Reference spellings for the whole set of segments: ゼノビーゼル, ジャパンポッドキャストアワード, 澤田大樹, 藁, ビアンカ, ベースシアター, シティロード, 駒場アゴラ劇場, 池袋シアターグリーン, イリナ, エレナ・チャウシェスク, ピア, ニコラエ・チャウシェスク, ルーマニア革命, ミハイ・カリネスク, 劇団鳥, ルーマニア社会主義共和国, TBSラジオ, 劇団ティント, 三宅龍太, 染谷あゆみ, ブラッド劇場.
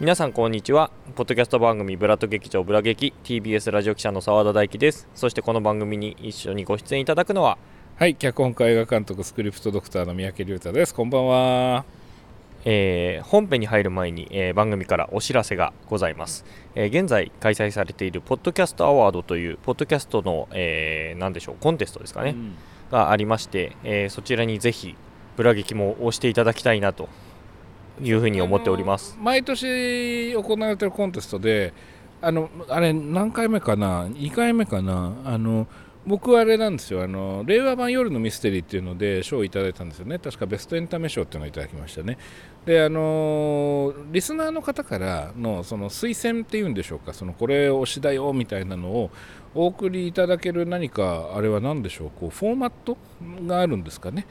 皆さんこんにちは。ポッドキャスト番組ブラト劇場ブラ劇 TBS ラジオ記者の澤田大樹です。そしてこの番組に一緒にご出演いただくのは、はい、脚本家映画監督スクリプトドクターの三宅龍太です。こんばんは。本編に入る前に、番組からお知らせがございます。現在開催されているポッドキャストアワードというポッドキャストの、何でしょう、コンテストですかね、がありまして、そちらにぜひブラ劇も押していただきたいなというふうに思っております。毎年行われているコンテストで、あれ何回目かな、2回目かな、僕はあれなんですよ、令和版夜のミステリーっていうので賞をいただいたんですよね。確かベストエンタメ賞っていうのをいただきましたね。で、リスナーの方からのその推薦っていうんでしょうか、そのこれ推しだよみたいなのをお送りいただける、何かあれは何でしょう、こうフォーマットがあるんですかね。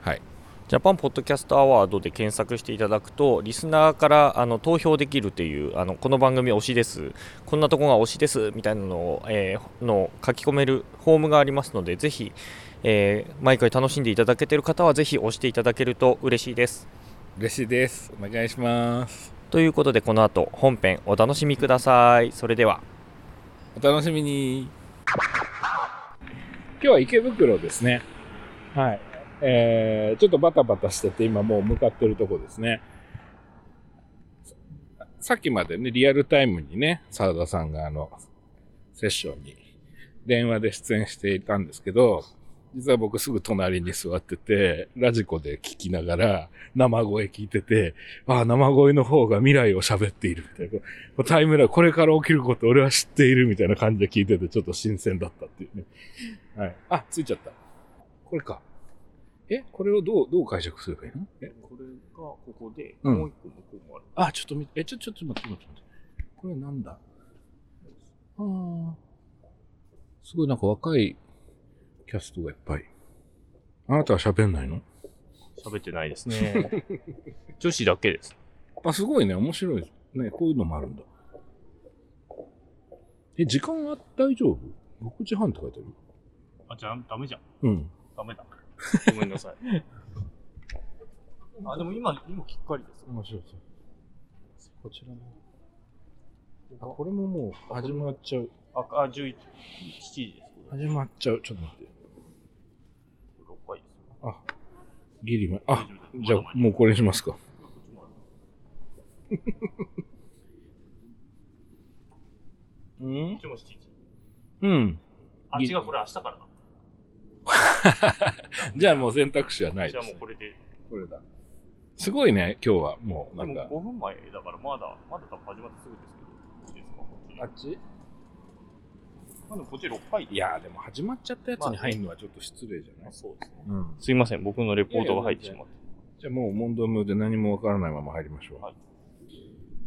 はい、ジャパンポッドキャストアワードで検索していただくと、リスナーから投票できるという、この番組推しです、こんなとこが推しですみたいなのを、書き込めるフォームがありますので、ぜひ、毎回楽しんでいただけている方はぜひ押していただけると嬉しいです。嬉しいです。お願いします。ということで、この後本編お楽しみください。それではお楽しみに。今日は池袋ですね。はい、ちょっとバタバタしてて、今もう向かってるとこですね。さっきまでね、リアルタイムにね、澤田さんがセッションに電話で出演していたんですけど、実は僕すぐ隣に座ってて、ラジコで聞きながら生声聞いてて、ああ、生声の方が未来を喋っているみたいな、タイムラグ、これから起きること俺は知っているみたいな感じで聞いてて、ちょっと新鮮だったっていうね。はい。あ、ついちゃった。これか。これをどう解釈すればいいの？これがここで、もう一個向こうもある。あ、ちょっと見て、ちょっと待って。これなんだ？すごいなんか若いキャストがいっぱい。あなたは喋んないの？喋ってないですね。女子だけです。あ、すごいね、面白いね。こういうのもあるんだ。時間は大丈夫？ 6 時半って書いてある。あ、じゃあダメじゃん。うん。ダメだ。ごめんなさい。あ、でも今きっかりです。面白いです。こちらも。あ、これももう始まっちゃう。あ、7時です。始まっちゃう。ちょっと待って。6回です。あ、ギリまで。あ、じゃあもうこれにしますか。うん。うん。あ、違う、これ明日からだ。じゃあもう選択肢はないです、ね。じゃあもうこれで。これだ。すごいね、今日はもうなんか。でも5分前だからまだ多分始まってすぐですけど。いいですか、こっち。あっち？まだこっち6回。いやー、でも始まっちゃったやつに入るのはちょっと失礼じゃない？まあ、そうですね、うん。すいません、僕のレポートが入ってしまって。じゃあもう問答無用で何もわからないまま入りましょう。はい。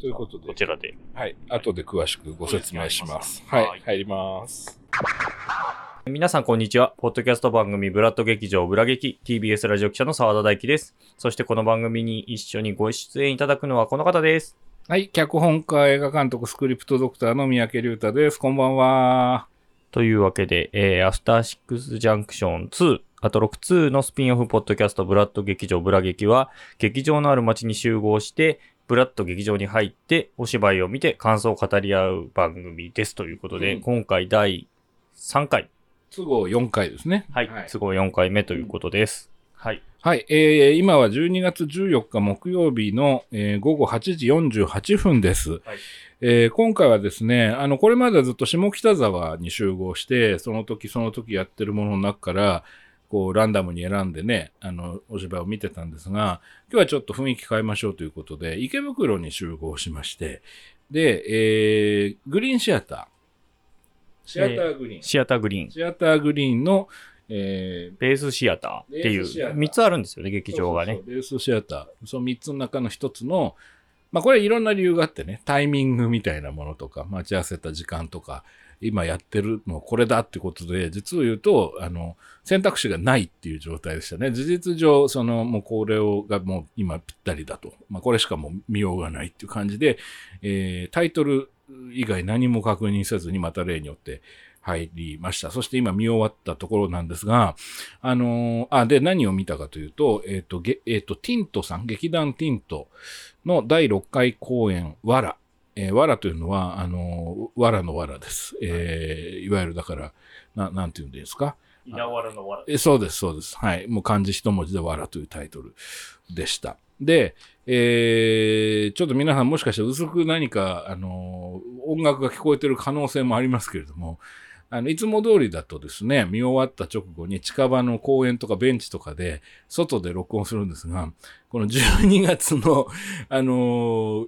ということで。こちらで。はい。後で詳しくご説明します。はい。入ります。皆さんこんにちは。ポッドキャスト番組ブラッド劇場ブラ劇 TBS ラジオ記者の澤田大樹です。そしてこの番組に一緒にご出演いただくのはこの方です。はい、脚本家映画監督スクリプトドクターの三宅龍太です。こんばんは。というわけで、アフターシックスジャンクション2アトロク2のスピンオフポッドキャストブラッド劇場ブラ劇は、劇場のある街に集合してブラッと劇場に入ってお芝居を見て感想を語り合う番組ですということで、今回第3回都合4回ですね。はい。都合4回目ということです。はい。はい。今は12月14日木曜日の、午後8時48分です。はい。今回はですね、これまではずっと下北沢に集合して、その時やってるものの中から、こう、ランダムに選んでね、お芝居を見てたんですが、今日はちょっと雰囲気変えましょうということで、池袋に集合しまして、で、グリーンシアター。シアターグリーンの、ベースシアターっていう3つあるんですよね、劇場がね。そうそうそう、ベースシアター、その3つの中の1つの、まあこれいろんな理由があってね、タイミングみたいなものとか待ち合わせた時間とか、今やってるのこれだってことで、実を言うと選択肢がないっていう状態でしたね。事実上もうこれがもう今ぴったりだと、まあこれしかもう見ようがないっていう感じで、タイトル以外何も確認せずにまた例によって入りました。そして今見終わったところなんですが、で、何を見たかというと、ティントさん、劇団ティントの第6回公演、藁。藁というのは、藁の藁です。いわゆるだから、なんていうんですか。稲藁の藁。そうです、そうです。はい。もう漢字一文字で藁というタイトルでした。で、ちょっと皆さんもしかして薄く何か、音楽が聞こえてる可能性もありますけれども、いつも通りだとですね、見終わった直後に近場の公園とかベンチとかで、外で録音するんですが、この12月の、こ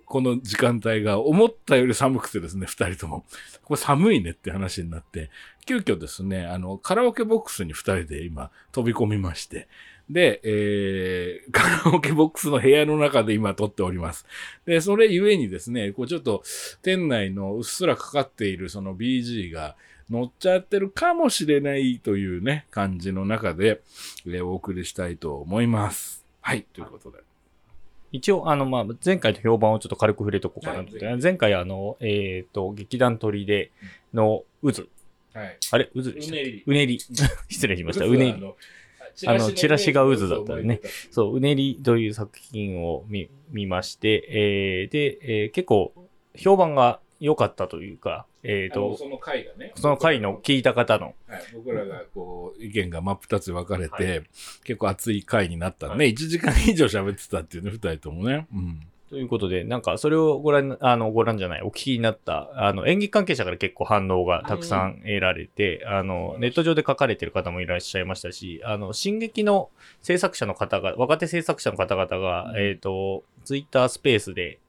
の時間帯が思ったより寒くてですね、二人とも。これ寒いねって話になって、急遽ですね、カラオケボックスに二人で今飛び込みまして、で、カラオケボックスの部屋の中で今撮っております。で、それゆえにですね、こうちょっと店内のうっすらかかっているその BG が、乗っちゃってるかもしれないというね、感じの中で、お送りしたいと思います。はい、ということで。一応、前回の評判をちょっと軽く触れとこうかなと。前回、劇団鳥での渦。はい。あれ渦でしたっけ？うねり。失礼しました。うねり。チラシが渦だったね。そう、うねりという作品を見まして、で、結構、評判が良かったというか、その回がね。その回の聞いた方の。はい、僕らがこう、意見が真っ二つ分かれて、はい、結構熱い回になったのね、はい、1時間以上喋ってたっていうね、二人ともね。うん。ということで、なんか、それをお聞きになった、演劇関係者から結構反応がたくさん得られて、ネット上で書かれてる方もいらっしゃいましたし、進撃の制作者の方が、若手制作者の方々が、ツイッタースペースで、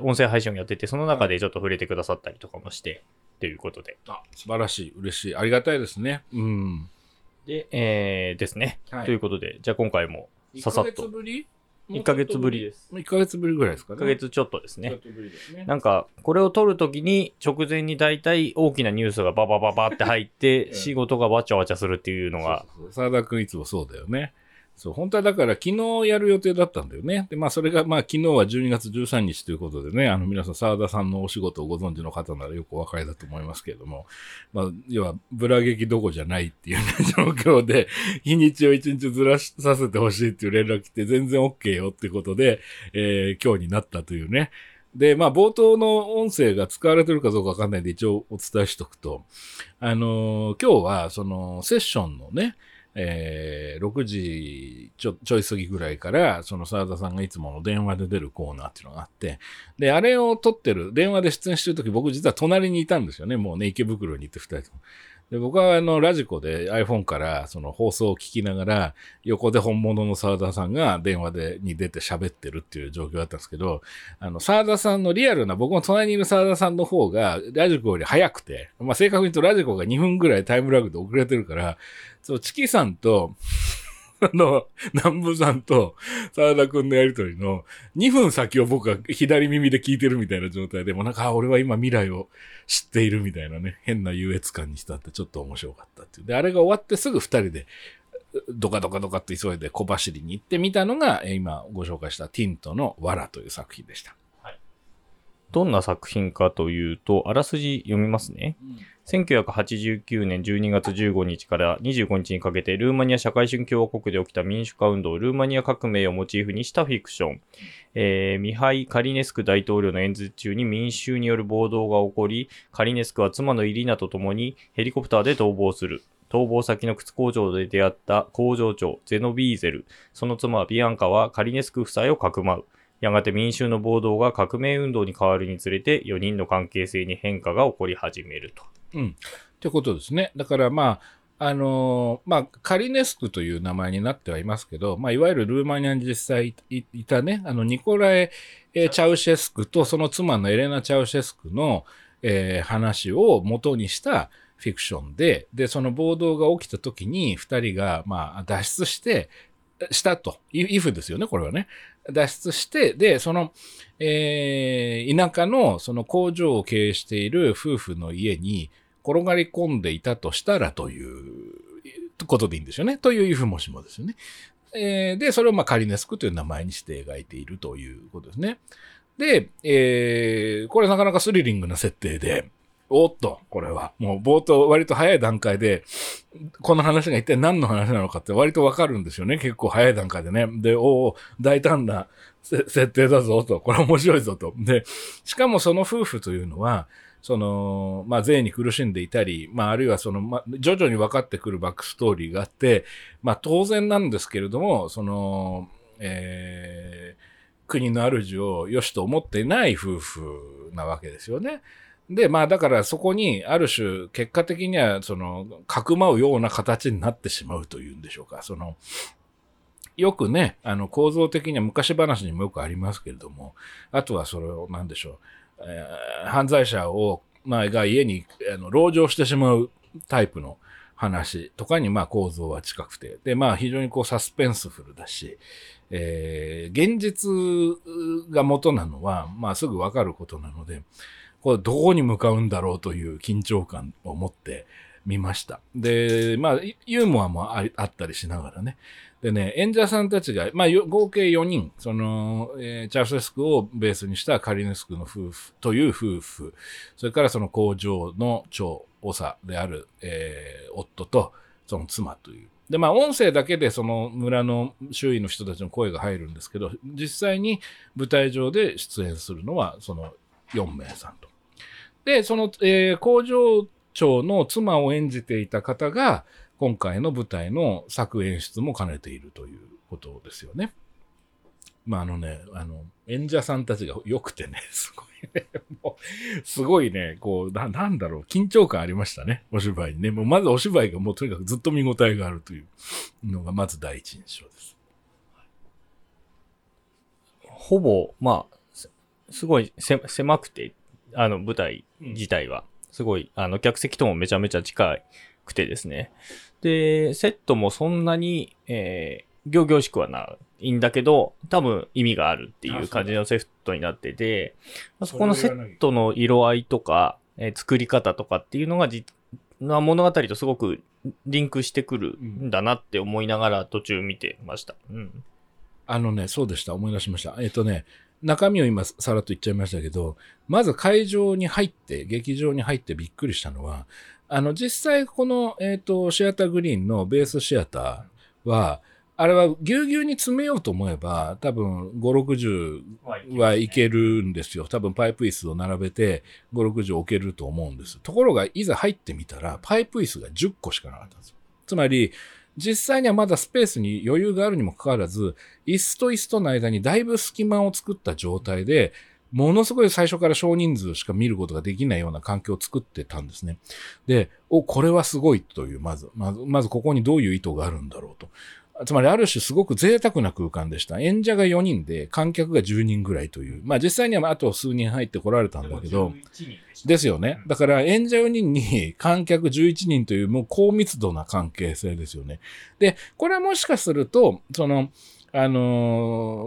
音声配信をやってて、その中でちょっと触れてくださったりとかもして、ということで。あ、素晴らしい。嬉しい。ありがたいですね。うん。で、ですね、はい。ということで、じゃあ今回も、ささっと。1ヶ月ぶり?1 ヶ月ぶりです。1ヶ月ぶりぐらいですかね。1ヶ月ちょっとですね。なんか、これを撮るときに、直前に大体大きなニュースがババババって入って、仕事がわちゃわちゃするっていうのが。澤田くんいつもそうだよね。そう、本当はだから昨日やる予定だったんだよね。で、まあそれがまあ昨日は12月13日ということでね、皆さん澤田さんのお仕事をご存知の方ならよくお分かりだと思いますけれども、まあ要はブラ劇どこじゃないっていう、ね、状況で、日にちを1日ずらさせてほしいっていう連絡来て全然 OK よっていうことで、今日になったというね。で、まあ、冒頭の音声が使われてるかどうかわかんないんで一応お伝えしとくと、今日はそのセッションのね、6時ちょい過ぎぐらいから、その澤田さんがいつもの電話で出るコーナーっていうのがあって、で、あれを撮ってる、電話で出演してるとき、僕実は隣にいたんですよね。もうね、池袋に行って2人とも。で、僕はラジコで iPhone からその放送を聞きながら、横で本物の澤田さんが電話に出て喋ってるっていう状況だったんですけど、澤田さんのリアルな、僕も隣にいる澤田さんの方が、ラジコより早くて、まあ、正確に言うとラジコが2分ぐらいタイムラグで遅れてるから、そう、チキさんと、南部さんと沢田くんのやりとりの2分先を僕は左耳で聞いてるみたいな状態で、もうなんか俺は今未来を知っているみたいなね、変な優越感にしたってちょっと面白かったっていう。で、あれが終わってすぐ2人でドカドカドカって急いで小走りに行ってみたのが、今ご紹介したティントの藁という作品でした。どんな作品かというと、あらすじ読みますね。1989年12月15日から25日にかけて、ルーマニア社会主義共和国で起きた民主化運動、ルーマニア革命をモチーフにしたフィクション。ミハイ・カリネスク大統領の演説中に民衆による暴動が起こり、カリネスクは妻のイリナと共にヘリコプターで逃亡する。逃亡先の靴工場で出会った工場長、ゼノビーゼル。その妻、ビアンカはカリネスク夫妻をかくまう。やがて民衆の暴動が革命運動に変わるにつれて、4人の関係性に変化が起こり始めると。うん。ってことですね。だからまあ、カリネスクという名前になってはいますけど、まあ、いわゆるルーマニアに実際いたね、ニコラエ・チャウシェスクとその妻のエレナ・チャウシェスクの、話を元にしたフィクションで、で、その暴動が起きた時に2人が、まあ、脱出したと。イフですよね、これはね。脱出して、で、その、田舎のその工場を経営している夫婦の家に転がり込んでいたとしたらということでいいんですよね。というイフもしもですよね。で、それをまあカリネスクという名前にして描いているということですね。で、これなかなかスリリングな設定で、おっと、これはもう冒頭割と早い段階でこの話が一体何の話なのかって割とわかるんですよね。結構早い段階でね。で、おー、大胆な設定だぞと、これ面白いぞと。で、しかもその夫婦というのは、その、まあ、税に苦しんでいたり、まあ、あるいはその、まあ、徐々に分かってくるバックストーリーがあって、まあ、当然なんですけれども、その、国の主を良しと思っていない夫婦なわけですよね。で、まあ、だからそこにある種、結果的には、その、かくまうような形になってしまうというんでしょうか。その、よくね、構造的には昔話にもよくありますけれども、あとはそれを、なんでしょう。犯罪者を、まあ、が家に籠城してしまうタイプの話とかに、まあ、構造は近くて。で、まあ、非常にこうサスペンスフルだし、現実が元なのは、まあ、すぐわかることなので、これどこに向かうんだろうという緊張感を持って見ました。で、まあ、ユーモアもあったりしながらね。でね、演者さんたちが、まあ、合計4人、その、チャウシェスクをベースにしたカリネスクの夫婦という夫婦、それからその工場の長、長である、夫と、その妻という。で、まあ、音声だけでその村の周囲の人たちの声が入るんですけど、実際に舞台上で出演するのは、その4名さんと。で、その、工場長の妻を演じていた方が、今回の舞台の作演出も兼ねているということですよね。まあ演者さんたちが良くてね、すごいね、もう、すごいね、こう、なんだろう、緊張感ありましたね、お芝居にね。もうまずお芝居がもうとにかくずっと見応えがあるというのが、まず第一印象です。ほぼ、まあ、すごい狭くて、舞台自体は、すごい、客席ともめちゃめちゃ近くてですね。で、セットもそんなに、仰々しくはないんだけど、多分意味があるっていう感じのセットになってて、そこのセットの色合いとか、作り方とかっていうのが物語とすごくリンクしてくるんだなって思いながら途中見てました。うん、そうでした。思い出しました。中身を今さらっと言っちゃいましたけど、まず劇場に入ってびっくりしたのは、実際この、シアターグリーンのベースシアターは、あれはぎゅうぎゅうに詰めようと思えば、多分5、60はいけるんですよ。多分パイプ椅子を並べて5、60置けると思うんです。ところが、いざ入ってみたら、パイプ椅子が10個しかなかったんですよ。つまり、実際にはまだスペースに余裕があるにもかかわらず、椅子と椅子との間にだいぶ隙間を作った状態で、ものすごい最初から少人数しか見ることができないような環境を作ってたんですね。で、これはすごいという、まずここにどういう意図があるんだろうと。つまりある種すごく贅沢な空間でした。演者が4人で観客が10人ぐらいという。まあ実際にはあと数人入ってこられたんだけど。ですよね。だから演者4人に観客11人というもう高密度な関係性ですよね。で、これはもしかすると、その、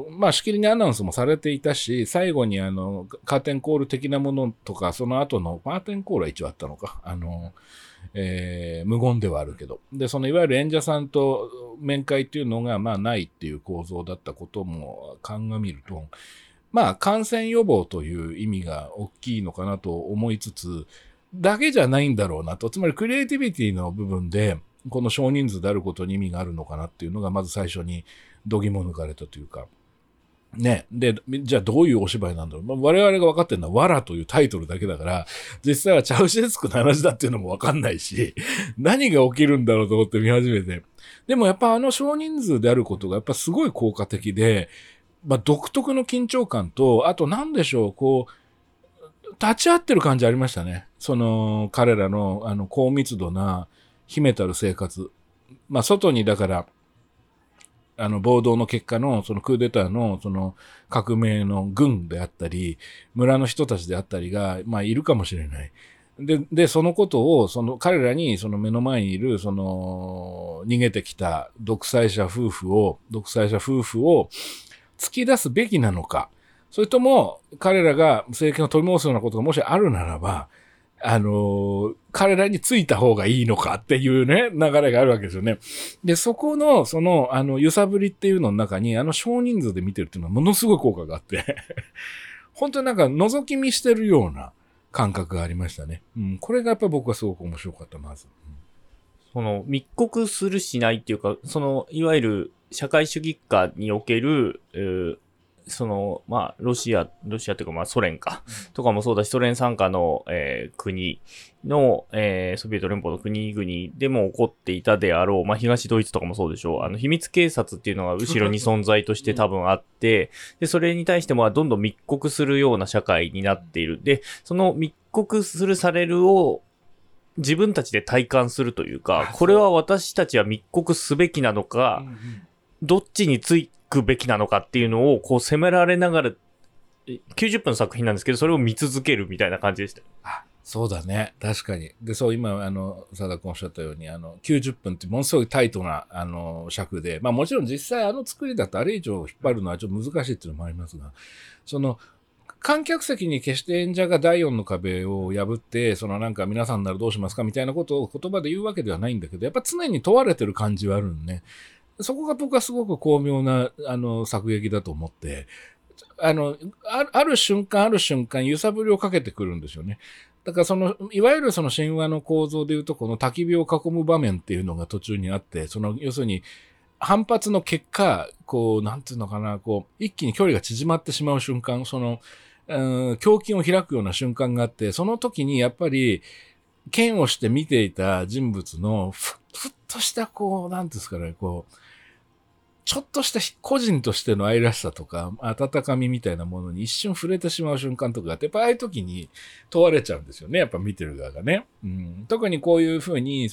まあ、しきりにアナウンスもされていたし、最後にカーテンコール的なものとか、その後の、カーテンコールは一応あったのか。無言ではあるけど。で、そのいわゆる演者さんと面会っていうのが、まあ、ないっていう構造だったことも鑑みると、まあ、感染予防という意味が大きいのかなと思いつつ、だけじゃないんだろうなと。つまり、クリエイティビティの部分で、この少人数であることに意味があるのかなっていうのが、まず最初に、度肝抜かれたというか。ね。で、じゃあどういうお芝居なんだろう。まあ、我々が分かってるのは、藁というタイトルだけだから、実際はチャウシェスクの話だっていうのも分かんないし、何が起きるんだろうと思って見始めて。でもやっぱ少人数であることがやっぱすごい効果的で、まあ独特の緊張感と、あと何でしょう、こう、立ち会ってる感じありましたね。その、彼らの高密度な秘めたる生活。まあ外にだから、暴動の結果の、そのクーデターの、その革命の軍であったり、村の人たちであったりが、まあ、いるかもしれない。で、そのことを、その彼らに、その目の前にいる、その、逃げてきた独裁者夫婦を突き出すべきなのか、それとも、彼らが政権を取り戻すようなことがもしあるならば、彼らについた方がいいのかっていうね、流れがあるわけですよね。で、そこの、その、揺さぶりっていうのの中に、少人数で見てるっていうのはものすごい効果があって、本当になんか覗き見してるような感覚がありましたね。うん、これがやっぱり僕はすごく面白かった、まず。うん、その密告するしないっていうか、そのいわゆる社会主義下における、そのまあロシアというかまあソ連かとかもそうだし、ソ連傘下の、国の、ソビエト連邦の国々でも起こっていたであろう、まあ東ドイツとかもそうでしょう。あの秘密警察っていうのが後ろに存在として多分あって、でそれに対してもどんどん密告するような社会になっている。でその密告するされるを自分たちで体感するというか、これは私たちは密告すべきなのか、どっちについくべきなのかっていうのをこう責められながら90分の作品なんですけど、それを見続けるみたいな感じでした。あ、そうだね、確かに。でそう今佐田君おっしゃったように90分ってものすごいタイトな尺で、まあもちろん実際作りだとあれ以上引っ張るのはちょっと難しいっていうのもありますが、その観客席に決して演者が第4の壁を破って、そのなんか皆さんならどうしますかみたいなことを言葉で言うわけではないんだけど、やっぱ常に問われてる感じはあるんね。そこが僕はすごく巧妙な作劇だと思って、ある瞬間揺さぶりをかけてくるんですよね。だからいわゆるその神話の構造でいうと、この焚き火を囲む場面っていうのが途中にあって、要するに反発の結果、こう、なんていうのかな、こう、一気に距離が縮まってしまう瞬間、胸襟を開くような瞬間があって、その時にやっぱり、剣をして見ていた人物の、ふっとしたこう、なんていうんですかね、こう、ちょっとした個人としての愛らしさとか、温かみみたいなものに一瞬触れてしまう瞬間とかがあって、やっぱああいう時に問われちゃうんですよね、やっぱ見てる側がね。うん、特にこういうふうに、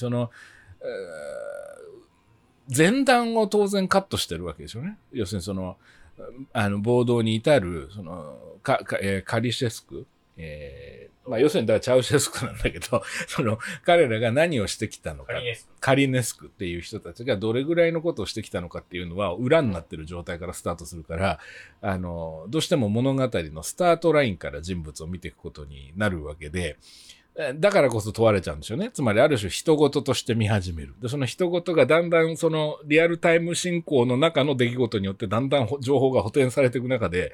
前段を当然カットしてるわけですよね。要するに暴動に至る、カリシェスク、まあ要するにチャウシェスクなんだけど、彼らが何をしてきたのか、カリネスクっていう人たちがどれぐらいのことをしてきたのかっていうのは裏になってる状態からスタートするから、どうしても物語のスタートラインから人物を見ていくことになるわけで、だからこそ問われちゃうんですよね。つまりある種人事として見始める。で、その人事がだんだんリアルタイム進行の中の出来事によってだんだん情報が補填されていく中で、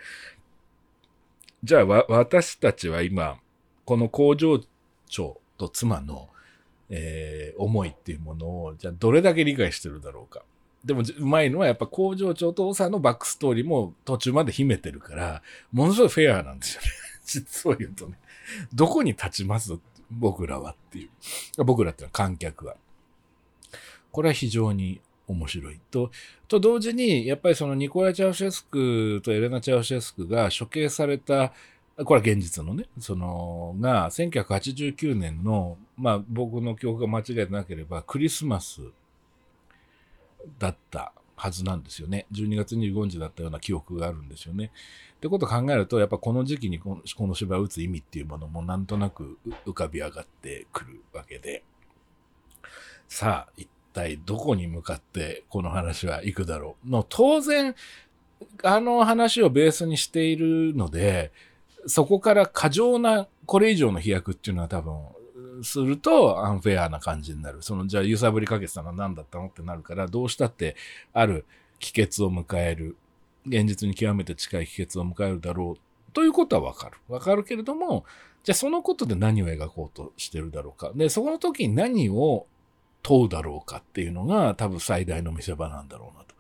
じゃあ私たちは今、この工場長と妻の、思いっていうものを、じゃあどれだけ理解してるだろうか。でもうまいのはやっぱ工場長と長のバックストーリーも途中まで秘めてるから、ものすごいフェアなんですよね。実を言うとね。どこに立ちます僕らはっていう。僕らっていうのは観客は。これは非常に面白い。と同時に、やっぱりニコラ・チャウシェスクとエレナ・チャウシェスクが処刑された、これは現実のね、が1989年の、まあ僕の記憶が間違えてなければクリスマスだったはずなんですよね。12月25日だったような記憶があるんですよね。ってことを考えると、やっぱこの時期にこの芝居を打つ意味っていうものもなんとなく浮かび上がってくるわけで、さあ一体どこに向かってこの話は行くだろうの、当然話をベースにしているので、そこから過剰なこれ以上の飛躍っていうのは多分するとアンフェアな感じになる。じゃあ揺さぶりかけてたのは何だったのってなるから、どうしたってある帰結を迎える、現実に極めて近い帰結を迎えるだろうということはわかるけれども、じゃあそのことで何を描こうとしてるだろうか、でそこの時に何を問うだろうかっていうのが多分最大の見せ場なんだろうなと。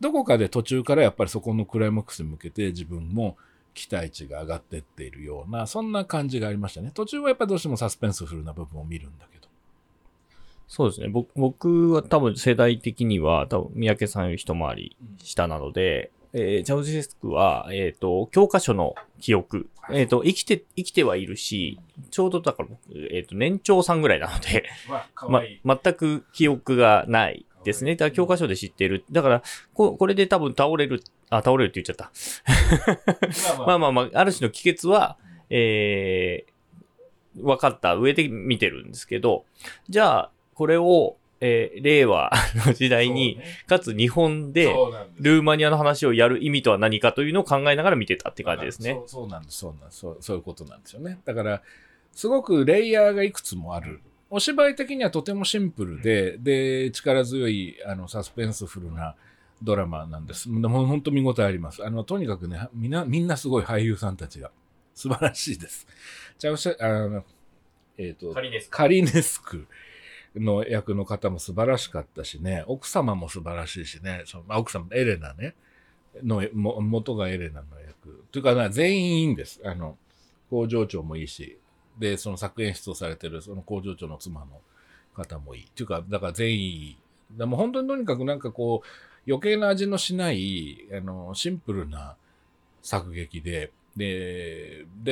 どこかで途中からやっぱりそこのクライマックスに向けて自分も期待値が上がってっているような、そんな感じがありましたね。途中はやっぱどうしてもサスペンスフルな部分を見るんだけど。そうですね。僕は多分世代的には多分三宅さんより一回り下なので、チャウシェスクは、教科書の記憶、生きてはいるし、ちょうどだから、年長さんぐらいなので、全く記憶がないですね。だから教科書で知っている。だから、これで多分倒れるって言っちゃった。まあ、ある種の帰結は、分かった上で見てるんですけど、じゃあ、これを、令和の時代に、ね、かつ日本でルーマニアの話をやる意味とは何かというのを考えながら見てたって感じですね。そうなんです、そうなんです。そういうことなんですよね。だから、すごくレイヤーがいくつもある。お芝居的にはとてもシンプルで、力強い、サスペンスフルなドラマなんです。もう本当見応えあります。とにかくね、みんなすごい俳優さんたちが素晴らしいです。チャウシェ、カリネスクの役の方も素晴らしかったしね、奥様も素晴らしいしね、その奥様エレナねの元がエレナの役というかな、全員いいんです。工場長もいいし、でその作演出をされてるその工場長の妻の方もいいというか、だから全員いい。でも本当にとにかくなんかこう余計な味のしないシンプルな作劇で、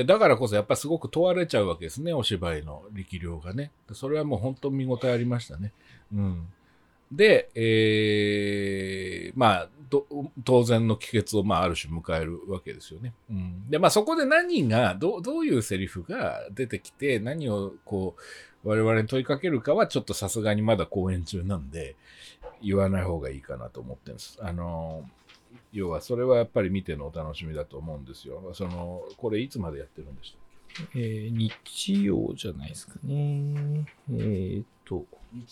だからこそやっぱりすごく問われちゃうわけですね、お芝居の力量がね。それはもう本当見応えありましたね。うん、で、まあ当然の帰結を、まあ、ある種迎えるわけですよね。うん、でまあそこで何がどういうセリフが出てきて何をこう我々に問いかけるかはちょっとさすがにまだ公演中なんで言わない方がいいかなと思ってるんです。要はそれはやっぱり見てのお楽しみだと思うんですよ。これいつまでやってるんでしたっけ？日曜じゃないですかね。日曜までやってるんで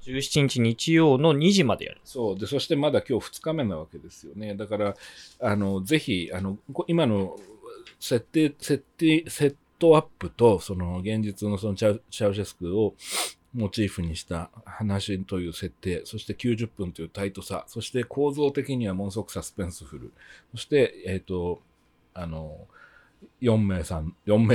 すね。17日日曜の2時までやる。そうで、そしてまだ今日2日目なわけですよね。だからぜひ今のセットアップとその現実のそのチャウシェスクをモチーフにした話という設定、そして90分というタイトさ、そして構造的にはものすごくサスペンスフル、そして4名様っていうの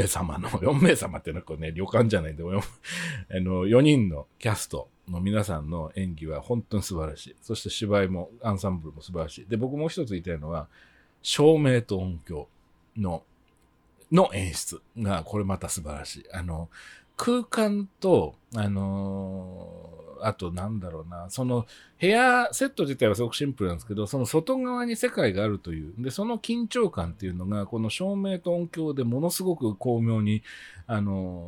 はこれね旅館じゃないんで4人のキャストの皆さんの演技は本当に素晴らしい。そして芝居もアンサンブルも素晴らしい。で僕もう一つ言いたいのは照明と音響の演出がこれまた素晴らしい。空間と、あとなんだろうな、その部屋、セット自体はすごくシンプルなんですけど、その外側に世界があるという、で、その緊張感っていうのが、この照明と音響でものすごく巧妙に、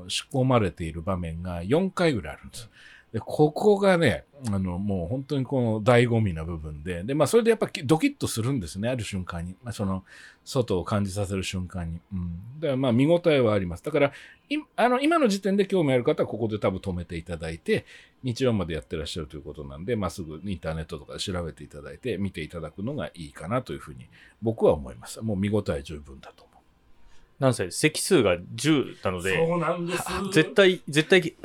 仕込まれている場面が4回ぐらいあるんです。で、ここがね、もう本当にこの醍醐味な部分で、で、まあそれでやっぱドキッとするんですね、ある瞬間に。まあその、外を感じさせる瞬間に。うん。だからまあ見応えはあります。だから、今の時点で興味ある方はここで多分止めていただいて、日曜までやってらっしゃるということなんで、まあすぐインターネットとかで調べていただいて、見ていただくのがいいかなというふうに僕は思います。もう見応え十分だと。なんせ席数が10なので、そうなんです。絶対こ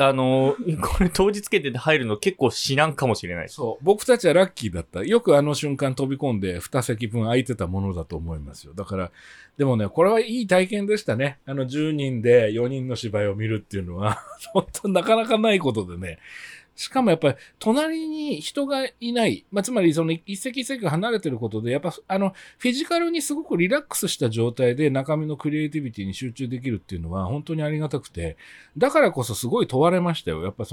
れ当日券で入るの結構至難かもしれない。そう、僕たちはラッキーだった。よくあの瞬間飛び込んで2席分空いてたものだと思いますよ。だからでもね、これはいい体験でしたね。10人で4人の芝居を見るっていうのは本当なかなかないことでね。しかもやっぱり隣に人がいない。まあ、つまりその一席一席が離れてることで、やっぱフィジカルにすごくリラックスした状態で中身のクリエイティビティに集中できるっていうのは本当にありがたくて、だからこそすごい問われましたよ。やっぱ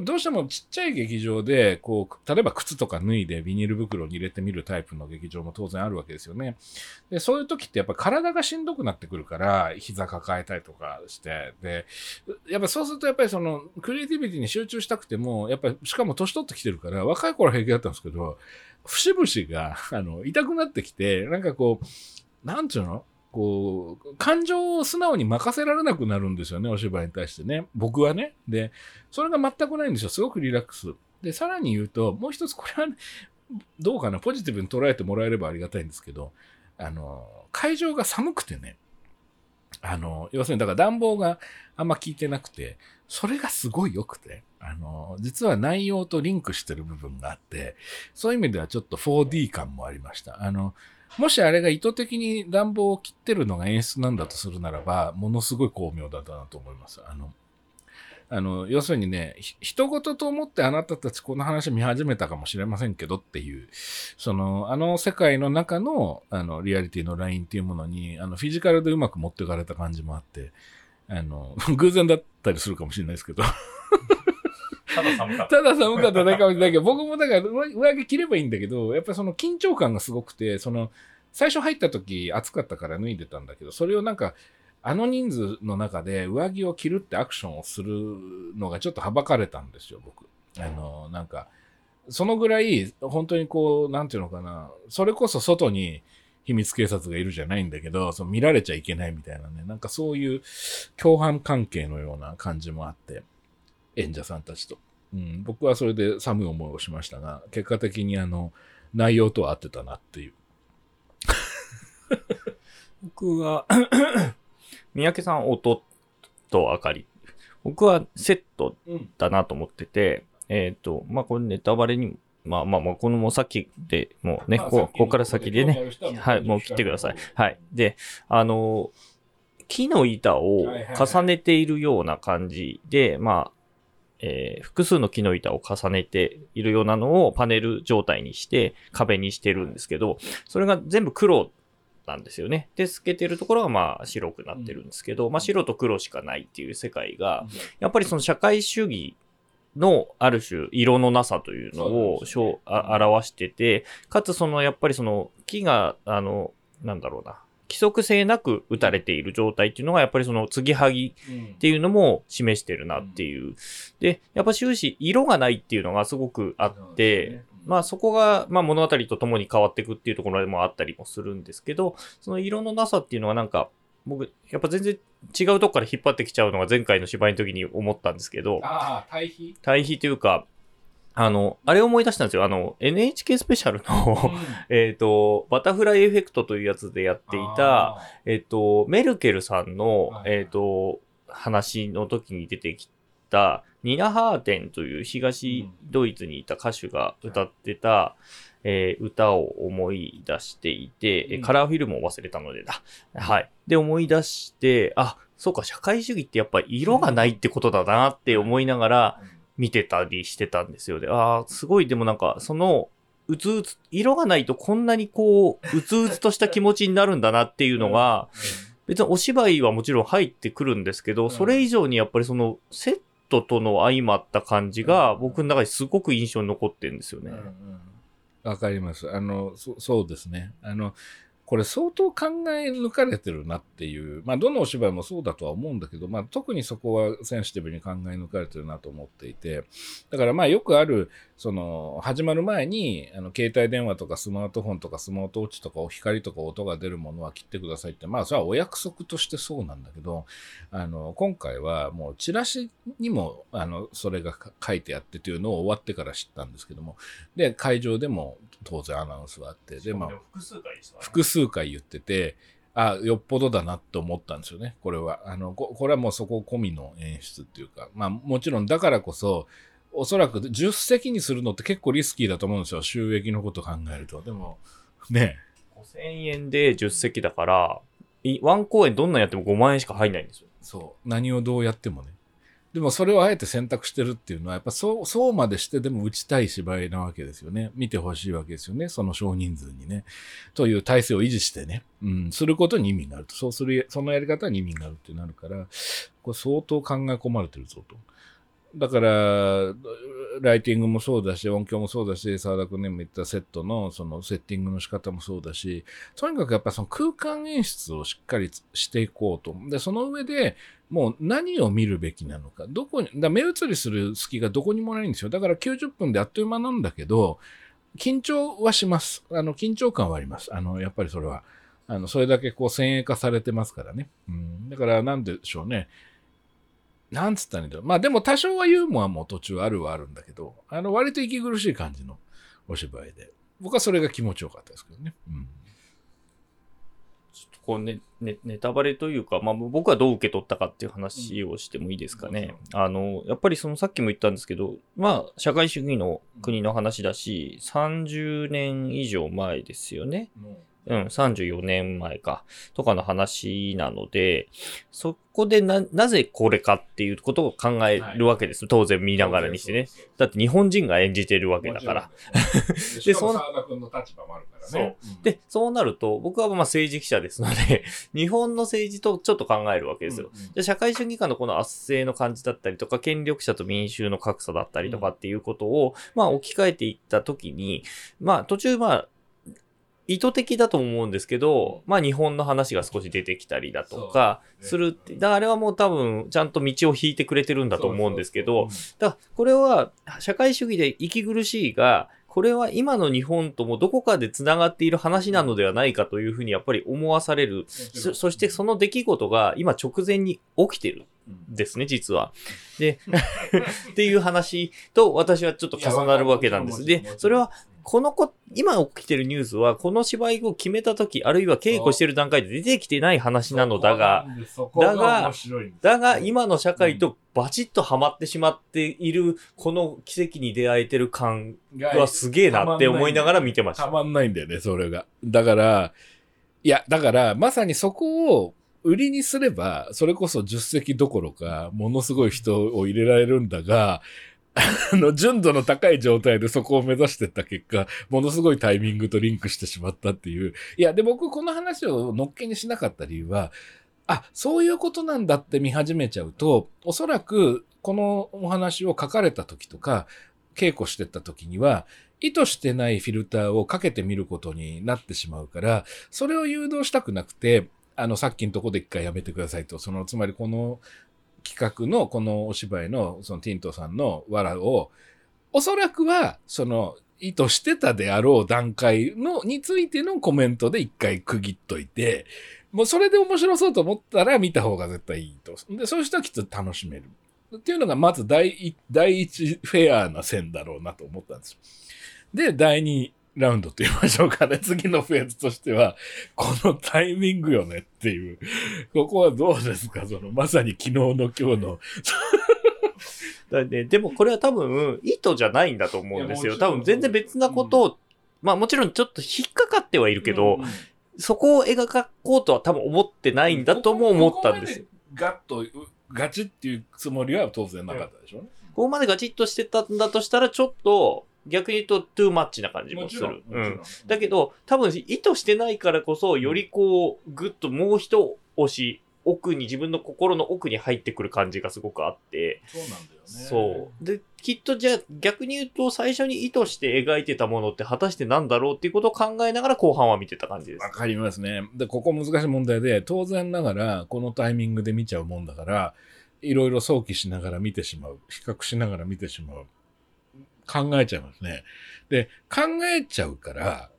どうしてもちっちゃい劇場で、こう、例えば靴とか脱いでビニール袋に入れてみるタイプの劇場も当然あるわけですよね。で、そういう時ってやっぱ体がしんどくなってくるから、膝抱えたりとかして、で、やっぱそうするとやっぱりクリエイティビティに集中したくても、やっぱり、しかも年取ってきてるから、若い頃は平気だったんですけど、節々が、痛くなってきて、なんかこう、なんていうの？こう感情を素直に任せられなくなるんですよね、お芝居に対してね、僕はね。でそれが全くないんですよ、すごくリラックスで。さらに言うともう一つ、これは、ね、どうかな、ポジティブに捉えてもらえればありがたいんですけど、会場が寒くてね、要するにだから暖房があんま効いてなくて、それがすごい良くて、実は内容とリンクしてる部分があって、そういう意味ではちょっと 4D 感もありました。もしあれが意図的に暖房を切ってるのが演出なんだとするならば、ものすごい巧妙だったなと思います。要するにね、人事と思ってあなたたちこの話見始めたかもしれませんけどっていう、世界の中の、リアリティのラインっていうものに、フィジカルでうまく持ってかれた感じもあって、偶然だったりするかもしれないですけど。ただ寒かっただけかもしれないけど、僕もだから上着着ればいいんだけど、やっぱりその緊張感がすごくて、最初入った時暑かったから脱いでたんだけど、それをなんか人数の中で上着を着るってアクションをするのがちょっとはばかれたんですよ、僕。なんかそのぐらい本当にこう、なんていうのかな、それこそ外に秘密警察がいるじゃないんだけど、見られちゃいけないみたいなね、なんかそういう共犯関係のような感じもあって。演者さんたちと、うん、僕はそれで寒い思いをしましたが、結果的に内容とは合ってたなっていう僕は三宅さん音と明かり、僕はセットだなと思ってて、まあこれネタバレにもまあこのもうさっきでもうね、ここから先でね、はい、もう切ってください。はい。で、木の板を重ねているような感じで、まあ、複数の木の板を重ねているようなのをパネル状態にして壁にしてるんですけど、それが全部黒なんですよね。で、透けてるところはまあ白くなってるんですけど、まあ白と黒しかないっていう世界が、やっぱりその社会主義のある種色のなさというのを表してて、かつそのやっぱりその木がなんだろうな、規則性なく打たれている状態っていうのがやっぱりその継ぎはぎっていうのも示してるなっていう、うん、でやっぱ終始色がないっていうのがすごくあって、ね、うん、まあそこがまあ物語とともに変わっていくっていうところでもあったりもするんですけど、その色のなさっていうのはなんか僕やっぱ全然違うとこから引っ張ってきちゃうのが前回の芝居の時に思ったんですけど、対比というか、あれを思い出したんですよ。NHK スペシャルのバタフライエフェクトというやつでやっていた、メルケルさんの、話の時に出てきた、ニナ・ハーテンという東ドイツにいた歌手が歌ってた、歌を思い出していて、カラーフィルムを忘れたのでだ。はい。で、思い出して、あ、そうか、社会主義ってやっぱり色がないってことだなって思いながら見てたりしてたんですよ。で、ああ、すごい、でもなんか、その、うつうつ、色がないとこんなにこう、うつうつとした気持ちになるんだなっていうのが、別にお芝居はもちろん入ってくるんですけど、それ以上にやっぱりその、セットとの相まった感じが、僕の中ですごく印象に残ってるんですよね。わかります。そうですね。これ相当考え抜かれてるなっていう、まあどのお芝居もそうだとは思うんだけど、まあ特にそこはセンシティブに考え抜かれてるなと思っていて、だからまあよくある、その始まる前に携帯電話とかスマートフォンとかスマートウォッチとかお光とか音が出るものは切ってくださいって、まあそれはお約束としてそうなんだけど、今回はもうチラシにもそれが書いてあってというのを終わってから知ったんですけども、で会場でも当然アナウンスはあって、でまあ複数回言ってて、あ、よっぽどだなと思ったんですよね。これはこれはもうそこ込みの演出っていうか、まあもちろんだからこそおそらく10席にするのって結構リスキーだと思うんですよ、収益のこと考えると。でもね、5000円で10席だからワン公演どんなんやっても5万円しか入んないんですよ。そう、何をどうやってもね。でもそれをあえて選択してるっていうのはやっぱそうまでしてでも打ちたい芝居なわけですよね。見てほしいわけですよね。その少人数にね。という体制を維持してね。うん、することに意味があると。そうする、そのやり方に意味があるってなるから、これ相当考え込まれてるぞと。だから、ライティングもそうだし、音響もそうだし、沢田君ねも言ったセットのそのセッティングの仕方もそうだし、とにかくやっぱその空間演出をしっかりしていこうと。で、その上で、もう何を見るべきなのか、どこに、目移りする隙がどこにもないんですよ。だから90分であっという間なんだけど、緊張はします。緊張感はあります。やっぱりそれは、それだけこう先鋭化されてますからね。うん。だからなんでしょうね。なんつったんだろう。まあでも多少はユーモアも途中あるはあるんだけど、割と息苦しい感じのお芝居で、僕はそれが気持ちよかったですけどね。うん。ちょっとこうネタバレというか、まあ僕はどう受け取ったかっていう話をしてもいいですかね。うん、やっぱりそのさっきも言ったんですけど、まあ社会主義の国の話だし、30年以上前ですよね。うん、34年前か、とかの話なので、そこでなぜこれかっていうことを考えるわけです。はい、当然見ながらにしてね。だって日本人が演じてるわけだから。で、そうなると。沢田君の立場もあるからね。そう。で、そうなると、僕はまあ政治記者ですので、日本の政治とちょっと考えるわけですよ。うんうん、で、社会主義下のこの圧政の感じだったりとか、権力者と民衆の格差だったりとかっていうことを、うん、まあ置き換えていったときに、まあ途中まあ、意図的だと思うんですけど、まあ日本の話が少し出てきたりだとかするって、あれはもう多分ちゃんと道を引いてくれてるんだと思うんですけど、だからこれは社会主義で息苦しいが、これは今の日本ともどこかでつながっている話なのではないかというふうにやっぱり思わされる。そしてその出来事が今直前に起きてるんですね、実は。で、っていう話と私はちょっと重なるわけなんです。で、それはこの子、今起きてるニュースは、この芝居を決めたとき、あるいは稽古してる段階で出てきてない話なのだが、だが、今の社会とバチッとハマってしまっている、この奇跡に出会えてる感はすげえなって思いながら見てました。たまんないんだよね、それが。だから、まさにそこを売りにすれば、それこそ10席どころか、ものすごい人を入れられるんだが、純度の高い状態でそこを目指してった結果、ものすごいタイミングとリンクしてしまったっていう。いや、で、僕この話をのっけにしなかった理由は、あ、そういうことなんだって見始めちゃうと、おそらくこのお話を書かれた時とか、稽古してった時には、意図してないフィルターをかけてみることになってしまうから、それを誘導したくなくて、さっきのとこで一回やめてくださいと、つまりこの、企画のこのお芝居のそのティントさんの藁をおそらくはその意図してたであろう段階のについてのコメントで一回区切っといて、もうそれで面白そうと思ったら見た方が絶対いいと。で、そういう人はきっと楽しめるっていうのがまず第一フェアな線だろうなと思ったんですよ。で、第2ラウンドと言いましょうかね。次のフェーズとしては、このタイミングよねっていう。ここはどうですか？まさに昨日の今日の。だね、でもこれは多分、意図じゃないんだと思うんですよ。多分全然別なことを、まあもちろんちょっと引っかかってはいるけど、そこを描こうとは多分思ってないんだとも思ったんですよ。ガチっていうつもりは当然なかったでしょうね。ここまでガチッとしてたんだとしたら、ちょっと、逆に言うとトゥーマッチな感じもする。うん。だけど、多分意図してないからこそ、よりこう、ぐっともう一押し、奥に、自分の心の奥に入ってくる感じがすごくあって。そうなんだよね。そう。で、きっとじゃあ逆に言うと、最初に意図して描いてたものって果たしてなんだろうっていうことを考えながら後半は見てた感じです。わかりますね。で、ここ難しい問題で、当然ながら、このタイミングで見ちゃうもんだから、いろいろ想起しながら見てしまう。比較しながら見てしまう。考えちゃいますね。で、考えちゃうから、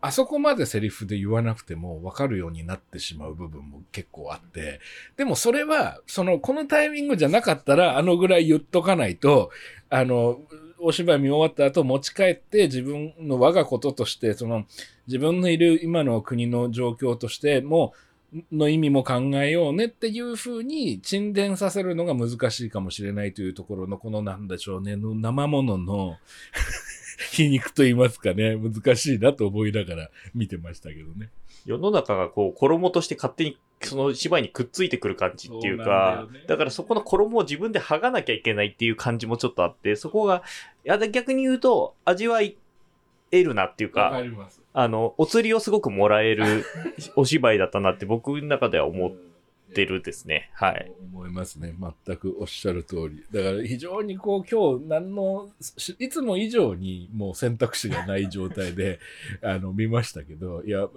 あそこまでセリフで言わなくても分かるようになってしまう部分も結構あって、でもそれは、このタイミングじゃなかったら、ぐらい言っとかないと、お芝居見終わった後持ち帰って自分の我がこととして、自分のいる今の国の状況としても、の意味も考えようねっていう風に沈殿させるのが難しいかもしれないというところのこのなんでしょうねの生ものの皮肉と言いますかね、難しいなと思いながら見てましたけどね。世の中がこう衣として勝手にその芝居にくっついてくる感じっていうか、だからそこの衣を自分で剥がなきゃいけないっていう感じもちょっとあって、そこがいや逆に言うと味わい得るなっていうか、お釣りをすごくもらえるお芝居だったなって僕の中では思ってるですね。はい。思いますね。全くおっしゃる通り。だから非常にこう今日いつも以上にもう選択肢がない状態で見ましたけど、いや、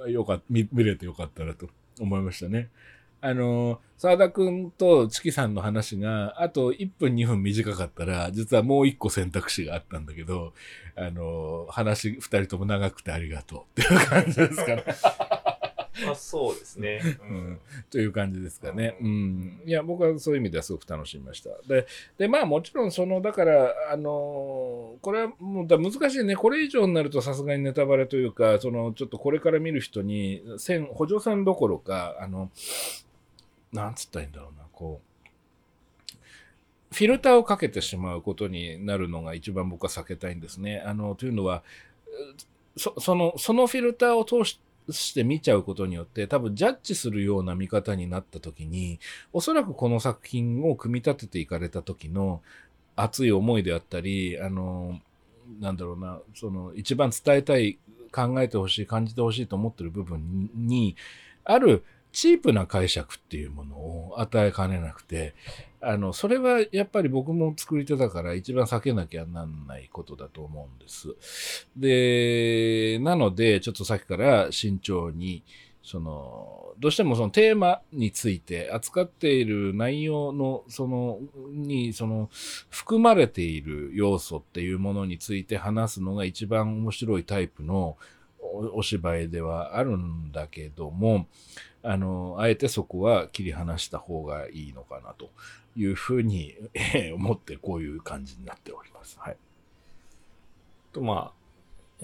見れてよかったなと思いましたね。沢田くんとチキさんの話があと1分2分短かったら、実はもう1個選択肢があったんだけど、話2人とも長くてありがとうっていう感じですかね。まあそうですね。うん、という感じですかね。うん。いや、僕はそういう意味ではすごく楽しみました。で、まあもちろんだから、これはもう難しいね。これ以上になるとさすがにネタバレというか、ちょっとこれから見る人に、補助線どころか、なんつったらいいんだろうな、こう、フィルターをかけてしまうことになるのが一番僕は避けたいんですね。というのは、そのフィルターを通して見ちゃうことによって、多分ジャッジするような見方になった時に、おそらくこの作品を組み立てていかれた時の熱い思いであったり、なんだろうな、一番伝えたい、考えてほしい、感じてほしいと思ってる部分に、ある、チープな解釈っていうものを与えかねなくて、それはやっぱり僕も作り手だから一番避けなきゃなんないことだと思うんです。で、なので、ちょっとさっきから慎重に、どうしてもテーマについて扱っている内容の、含まれている要素っていうものについて話すのが一番面白いタイプのお芝居ではあるんだけども、あえてそこは切り離した方がいいのかなというふうに思ってこういう感じになっております。はい。とまあ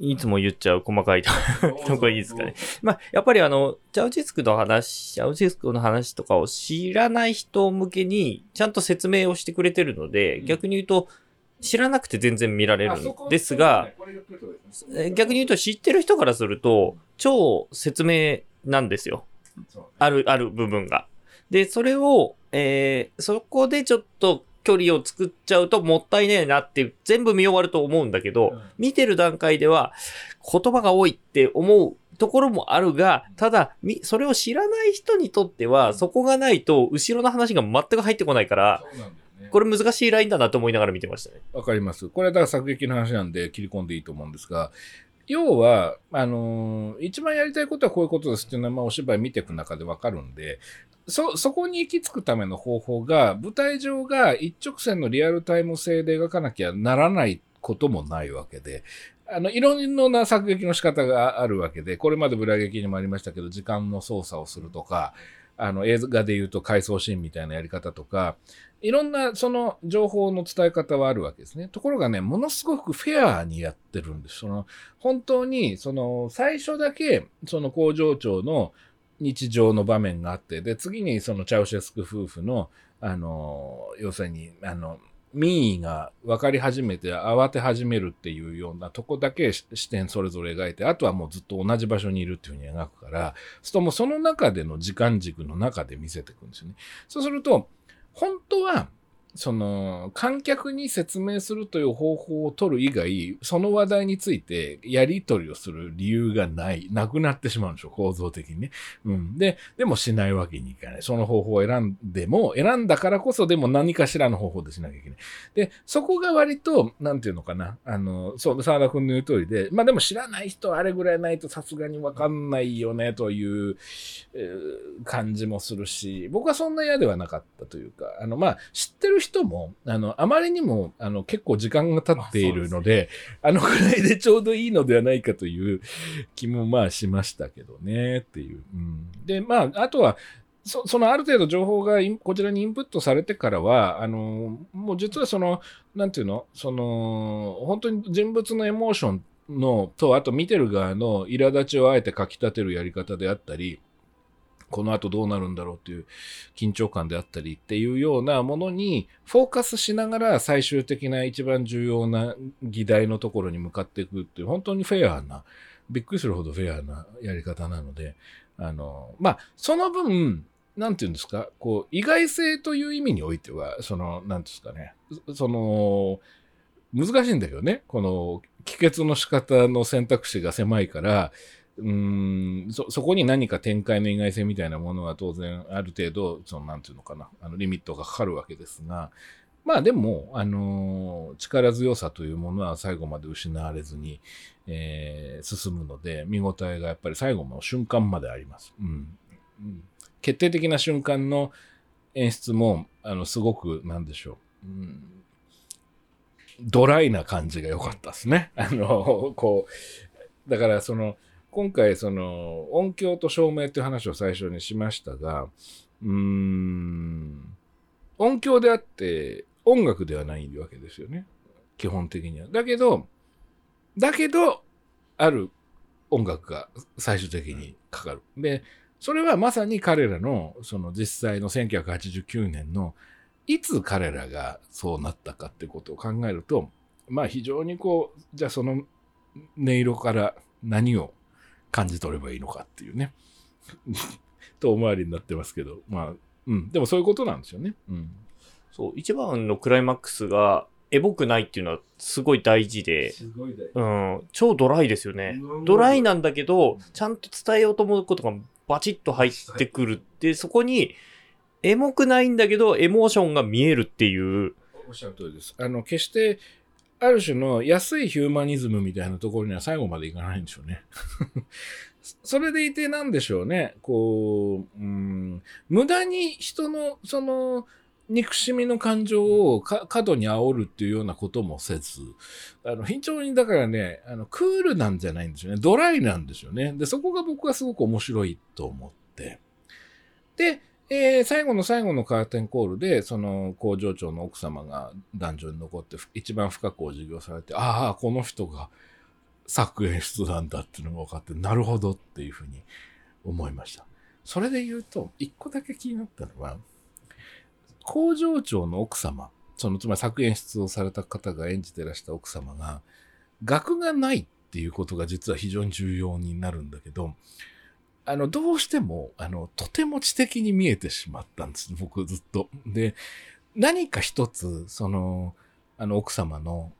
いつも言っちゃう細かいとこいいですかね。まあ、やっぱりチャウチェスクの話とかを知らない人向けにちゃんと説明をしてくれてるので、逆に言うと知らなくて全然見られるんですが、逆に言うと知ってる人からすると超説明なんですよ。ある部分が。で、それを、そこでちょっと距離を作っちゃうともったいねえなって全部見終わると思うんだけど、見てる段階では言葉が多いって思うところもあるが、ただそれを知らない人にとってはそこがないと後ろの話が全く入ってこないから、これ難しいラインだなと思いながら見てましたね。わかります。これはだから作劇の話なんで切り込んでいいと思うんですが、要は一番やりたいことはこういうことですっていうのは、まあ、お芝居見ていく中でわかるんで、そこに行き着くための方法が、舞台上が一直線のリアルタイム性で描かなきゃならないこともないわけで、いろんな作劇の仕方があるわけで、これまでブラ劇にもありましたけど、時間の操作をするとか、映画で言うと回想シーンみたいなやり方とか、いろんなその情報の伝え方はあるわけですね。ところがね、ものすごくフェアにやってるんです。本当に、最初だけ、工場長の日常の場面があって、で、次にチャウシェスク夫婦の、要するに、民意が分かり始めて慌て始めるっていうようなとこだけ視点それぞれ描いて、あとはもうずっと同じ場所にいるっていうふうに描くから、そうするともうその中での時間軸の中で見せていくんですよね。そうすると、本当は、観客に説明するという方法を取る以外、その話題についてやり取りをする理由がなくなってしまうんでしょう、構造的にね。うん。でもしないわけにいかない。その方法を選んだからこそ、でも何かしらの方法でしなきゃいけない。で、そこが割と、なんていうのかな、そう、沢田君の言う通りで、まあでも知らない人はあれぐらいないとさすがにわかんないよね、という、感じもするし、僕はそんな嫌ではなかったというか、まあ、知ってる人もあまりにも結構時間が経っているので、あのくらいでちょうどいいのではないかという気もまあしましたけどねっていう、うん、でまああとはそのある程度情報がこちらにインプットされてからはもう実はなんていうの本当に人物のエモーションのとあと見てる側の苛立ちをあえてかき立てるやり方であったり。この後どうなるんだろうっていう緊張感であったりっていうようなものにフォーカスしながら最終的な一番重要な議題のところに向かっていくっていう本当にフェアな、びっくりするほどフェアなやり方なので、まあ、その分、なんていうんですか、こう、意外性という意味においては、なんですかね、難しいんだけどね、この帰結の仕方の選択肢が狭いから、そこに何か展開の意外性みたいなものは当然ある程度なんていうのかなリミットがかかるわけですが、まあでも力強さというものは最後まで失われずに、進むので見応えがやっぱり最後の瞬間まであります。うんうん、決定的な瞬間の演出もすごくなんでしょう。ドライな感じが良かったですね。こうだから今回音響と照明という話を最初にしましたが、音響であって音楽ではないわけですよね。基本的には。だけど、ある音楽が最終的にかかる。で、それはまさに彼らの実際の1989年のいつ彼らがそうなったかってことを考えると、まあ非常にこう、じゃあその音色から何を感じ取ればいいのかっていうね遠回りになってますけど、まあ、うん、でもそういうことなんですよね。うん、そう一番のクライマックスがエボくないっていうのはすごい大事で、すごい大事、うん、超ドライですよね。ドライなんだけどちゃんと伝えようと思うことがバチッと入ってくる。でそこにエモくないんだけどエモーションが見えるっていう。おっしゃる通りです。決してある種の安いヒューマニズムみたいなところには最後までいかないんでしょうね。それでいてなんでしょうね。こう、無駄に人のその憎しみの感情を過度に煽るっていうようなこともせず、非常にだからね、クールなんじゃないんですよね。ドライなんですよね。で、そこが僕はすごく面白いと思って。で、最後のカーテンコールで、その工場長の奥様が壇上に残って一番深くお辞儀をされて、ああ、この人が作演出なんだっていうのが分かって、なるほどっていうふうに思いました。それで言うと、一個だけ気になったのは、工場長の奥様、そのつまり作演出をされた方が演じてらした奥様が、額がないっていうことが実は非常に重要になるんだけど、どうしても、とても知的に見えてしまったんです、僕ずっと。で、何か一つ、奥様の、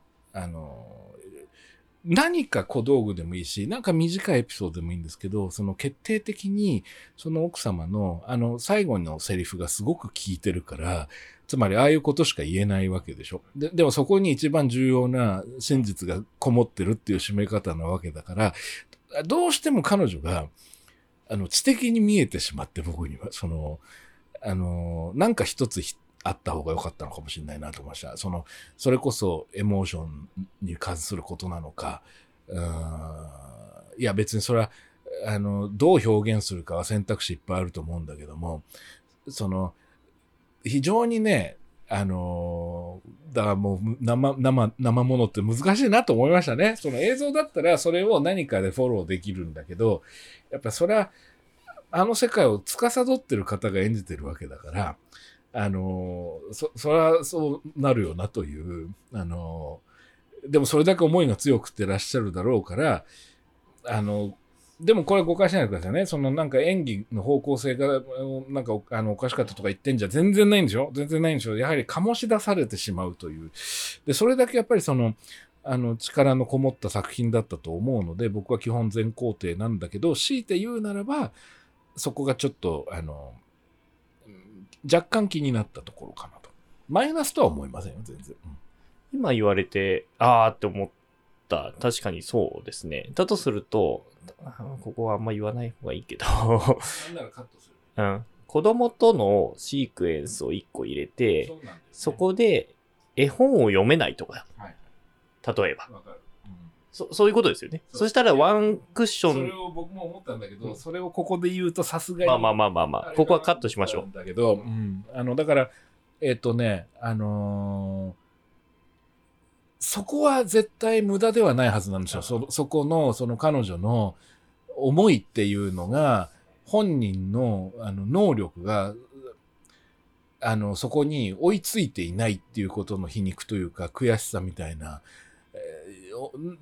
何か小道具でもいいし、なんか短いエピソードでもいいんですけど、その決定的に、その奥様の、最後のセリフがすごく効いてるから、つまりああいうことしか言えないわけでしょ。でもそこに一番重要な真実がこもってるっていう締め方なわけだから、どうしても彼女が、知的に見えてしまって僕には、なんか一つあった方が良かったのかもしれないなと思いました。それこそエモーションに関することなのか、いや別にそれは、どう表現するかは選択肢いっぱいあると思うんだけども、非常にね、だからもう生ものって難しいなと思いましたね。その映像だったらそれを何かでフォローできるんだけど、やっぱそれは世界を司ってる方が演じてるわけだから、それはそうなるよなという、でもそれだけ思いが強くてらっしゃるだろうから、でもこれ誤解しないでくださいね。なんか演技の方向性がなんかおかしかったとか言ってんじゃ全然ないんでしょ？全然ないんでしょ？やはり醸し出されてしまうという。で、それだけやっぱり力のこもった作品だったと思うので、僕は基本全肯定なんだけど、強いて言うならば、そこがちょっと、若干気になったところかなと。マイナスとは思いませんよ、全然。うん、今言われて、あーって思った。確かにそうですね。だとすると、ここはあんま言わない方がいいけどなんならカットする、うん、子供とのシークエンスを1個入れて、うん ね、そこで絵本を読めないとか、はい、例えば分かる、うん、そういうことですよね。そしたらワンクッション、それを僕も思ったんだけど、うん、それをここで言うとさすがにまあここはカットしましょうだけど、うん、だからそこは絶対無駄ではないはずなんですよ。そこの、その彼女の思いっていうのが、本人の、能力が、そこに追いついていないっていうことの皮肉というか、悔しさみたいな、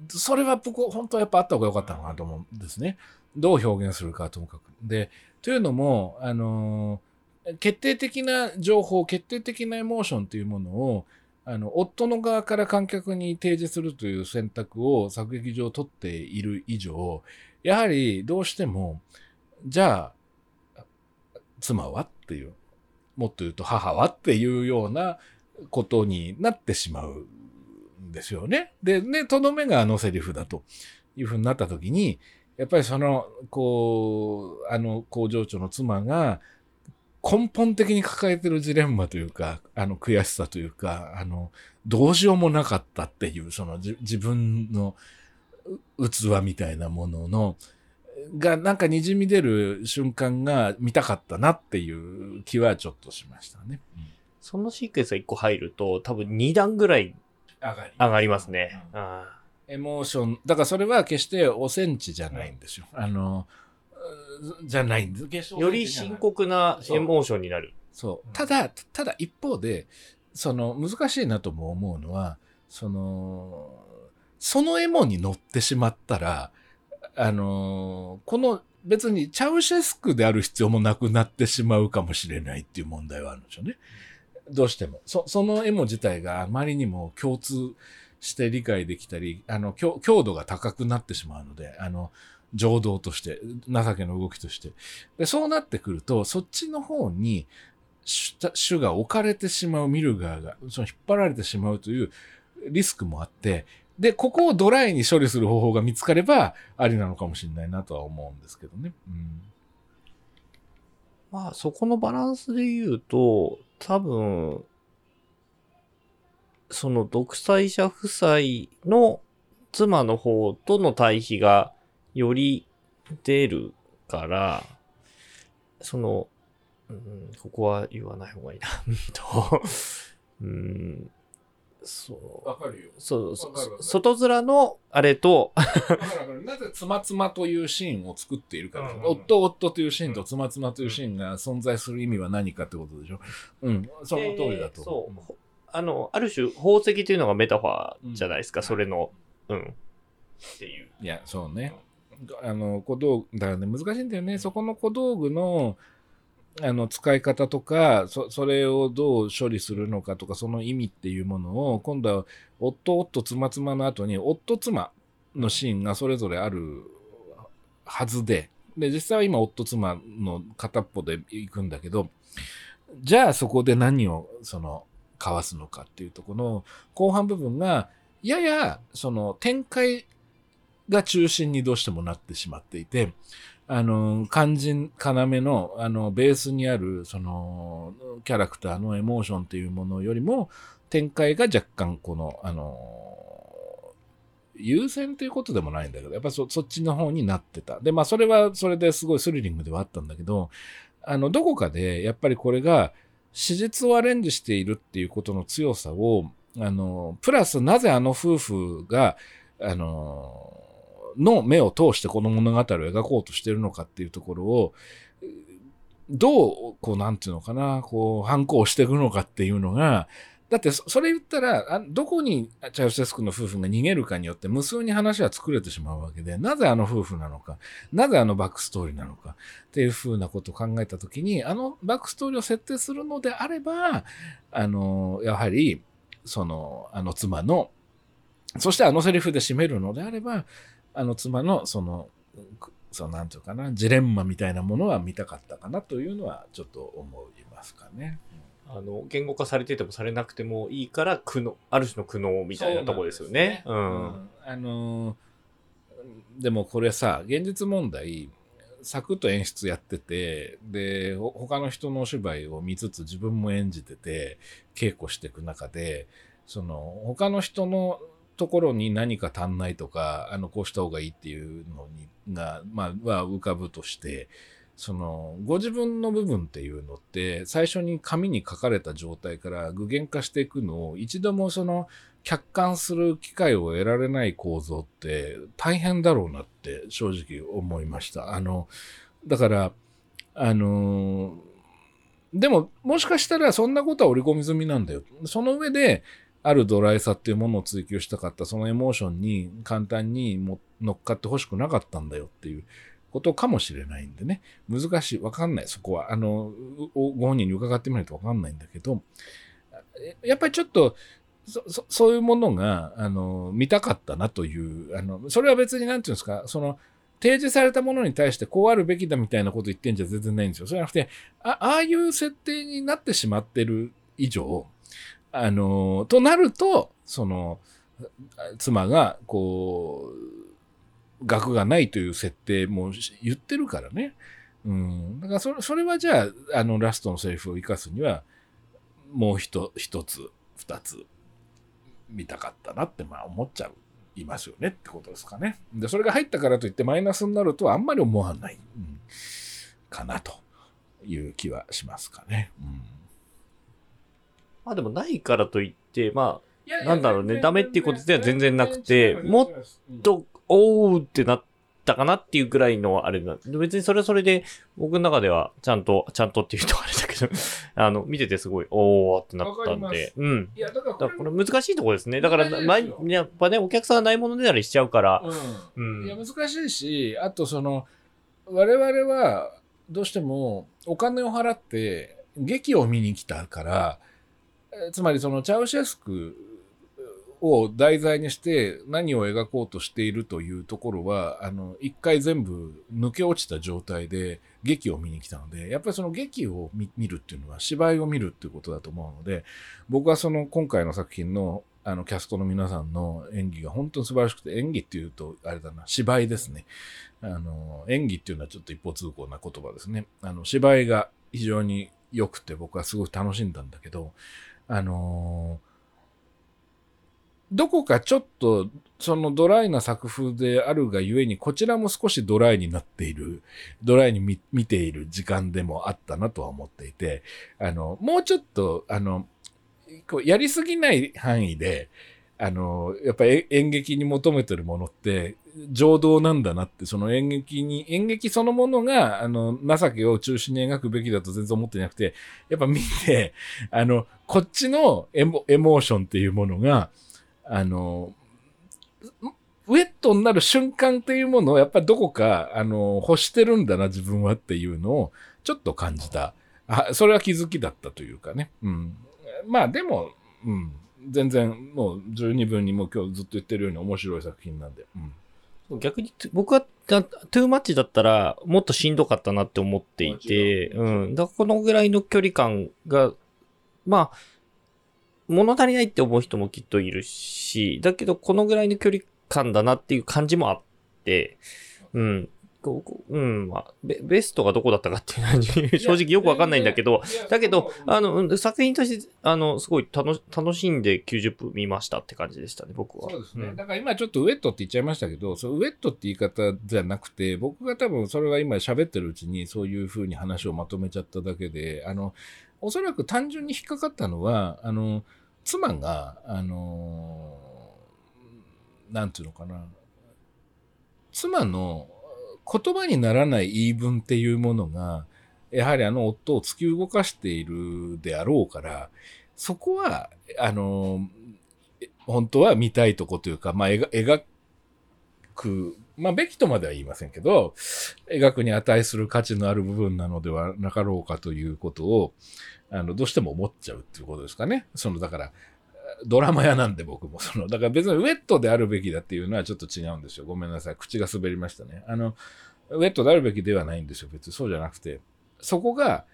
それは僕、本当はやっぱあった方が良かったのかなと思うんですね。どう表現するかともかく。で、というのも、決定的な情報、決定的なエモーションというものを、夫の側から観客に提示するという選択を作劇上取っている以上、やはりどうしても、じゃあ、妻はっていう、もっと言うと母はっていうようなことになってしまうんですよね。で、ね、とどめがセリフだというふうになったときに、やっぱり工場長の妻が、根本的に抱えてるジレンマというか、悔しさというか、どうしようもなかったっていう、自分の器みたいなものがなんか滲み出る瞬間が見たかったなっていう気はちょっとしましたね。うん、そのシークエンスが1個入ると、多分2段ぐらい上がりますね。うん、あエモーション、だからそれは決しておセンチじゃないんですよ。うん、じゃないんです。より深刻なエモーションになる。そう。ただ一方で、難しいなとも思うのは、そのエモに乗ってしまったら、別にチャウシェスクである必要もなくなってしまうかもしれないっていう問題はあるんでしょうね。どうしても。そのエモ自体があまりにも共通して理解できたり、強度が高くなってしまうので、情動として、情けの動きとして。で、そうなってくると、そっちの方に主が置かれてしまう、見る側が、引っ張られてしまうという、リスクもあって、で、ここをドライに処理する方法が見つかれば、ありなのかもしれないなとは思うんですけどね。うん、まあ、そこのバランスで言うと、多分、その独裁者夫妻の妻の方との対比がより出るから、その、ここは言わない方がいいなと、そう。わかるよ。そう、外面のあれと、なぜ妻妻というシーンを作っているか、うんうん、夫夫というシーンと妻妻というシーンが存在する意味は何かってことでしょ。うん、その通りだと。そう。ある種宝石というのがメタファーじゃないですか、うん、それの、うん、っていう。いや、そうね。小道具だからね、難しいんだよね。そこの小道具の使い方とか、それをどう処理するのかとか、その意味っていうものを、今度は夫夫妻妻の後に夫妻のシーンがそれぞれあるはずで、で実際は今夫妻の片っぽで行くんだけど、じゃあそこで何を交わすのかっていうとこの後半部分がややその展開が中心にどうしてもなってしまっていて、肝心要のベースにあるそのキャラクターのエモーションというものよりも展開が若干この優先ということでもないんだけど、やっぱり そっちの方になってた。で、まあそれはそれですごいスリリングではあったんだけど、どこかでやっぱりこれが史実をアレンジしているっていうことの強さをプラスなぜ夫婦がの目を通してこの物語を描こうとしているのかっていうところをどうこうなんていうのかな、こう反抗していくのかっていうのが、だってそれ言ったらどこにチャウシェスクの夫婦が逃げるかによって無数に話は作れてしまうわけで、なぜ夫婦なのか、なぜバックストーリーなのかっていうふうなことを考えたときに、バックストーリーを設定するのであればやはりその妻の、そしてセリフで締めるのであれば妻のそのなんていうかな、ジレンマみたいなものは見たかったかなというのはちょっと思いますかね。言語化されててもされなくてもいいからある種の苦悩みたいなところですよね。でもこれさ、現実問題サクッと演出やってて、で他の人のお芝居を見つつ自分も演じてて稽古していく中で、他の人のところに何か足んないとかこうした方がいいっていうのには浮かぶとして、ご自分の部分っていうのって最初に紙に書かれた状態から具現化していくのを一度も客観する機会を得られない構造って大変だろうなって正直思いました。だからでももしかしたらそんなことは織り込み済みなんだよ。その上であるドライさっていうものを追求したかった、そのエモーションに簡単に乗っかってほしくなかったんだよっていうことかもしれないんでね。難しい。わかんない。そこは。ご本人に伺ってみないとわかんないんだけど、やっぱりちょっと、そういうものが、見たかったなという、それは別になんていうんですか、提示されたものに対してこうあるべきだみたいなこと言ってんじゃ全然ないんですよ。それじゃなくて、ああいう設定になってしまってる以上、となると、妻が、こう、額がないという設定も言ってるからね。うん。だからそれはじゃあ、ラストのセリフを生かすには、もう一つ、二つ、見たかったなって、思っちゃいますよねってことですかね。で、それが入ったからといってマイナスになるとはあんまり思わない、かなという気はしますかね。うん。まあでもないからといって、なんだろうね、ダメっていうことでは全然なくて、もっと、おーってなったかなっていうぐらいのあれなんで、別にそれはそれで僕の中ではちゃんとっていうとあれだけど見ててすごいおーってなったんで、うん。いやだからこれ難しいところですね。だからやっぱね、お客さんがないものでなりしちゃうから、うん。いや難しいし、あと我々はどうしてもお金を払って劇を見に来たから、つまりチャウシェスクを題材にして何を描こうとしているというところは一回全部抜け落ちた状態で劇を見に来たので、やっぱり劇を見るっていうのは芝居を見るっていうことだと思うので、僕は今回の作品のキャストの皆さんの演技が本当に素晴らしくて、演技っていうとあれだな、芝居ですね。演技っていうのはちょっと一方通行な言葉ですね。芝居が非常に良くて僕はすごく楽しんだんだけど、どこかちょっとそのドライな作風であるがゆえに、こちらも少しドライになっている、ドライに見ている時間でもあったなとは思っていて、もうちょっとこうやりすぎない範囲で、やっぱり演劇に求めてるものって情動なんだなって、その演劇そのものが情けを中心に描くべきだと全然思ってなくて、やっぱ見てこっちのエモーションっていうものがウェットになる瞬間っていうものをやっぱりどこか欲してるんだな自分はっていうのをちょっと感じた。それは気づきだったというかね。うん、まあでも、うん、全然もう十二分にもう今日ずっと言ってるように面白い作品なんで。うん、逆に僕はトゥーマッチだったらもっとしんどかったなって思っていて、うん、だからこのぐらいの距離感がまあ。物足りないって思う人もきっといるし、だけどこのぐらいの距離感だなっていう感じもあって、うん、うん、まあ、ベストがどこだったかっていう感じ、正直よくわかんないんだけど、だけど、作品として、すごい楽しんで90分見ましたって感じでしたね、僕は。そうですね。うん、だから今ちょっとウェットって言っちゃいましたけど、そのウェットって言い方じゃなくて、僕が多分それは今喋ってるうちにそういう風に話をまとめちゃっただけで、おそらく単純に引っかかったのは、妻が、なんていうのかな、妻の言葉にならない言い分っていうものが、やはり夫を突き動かしているであろうから、そこは、本当は見たいとこというか、まあ、描く、まあ、べきとまでは言いませんけど、描くに値する価値のある部分なのではなかろうかということを、どうしても思っちゃうっていうことですかね。だから、ドラマ屋なんで僕も、だから別にウェットであるべきだっていうのはちょっと違うんですよ。ごめんなさい。口が滑りましたね。ウェットであるべきではないんですよ。別にそうじゃなくて。そこが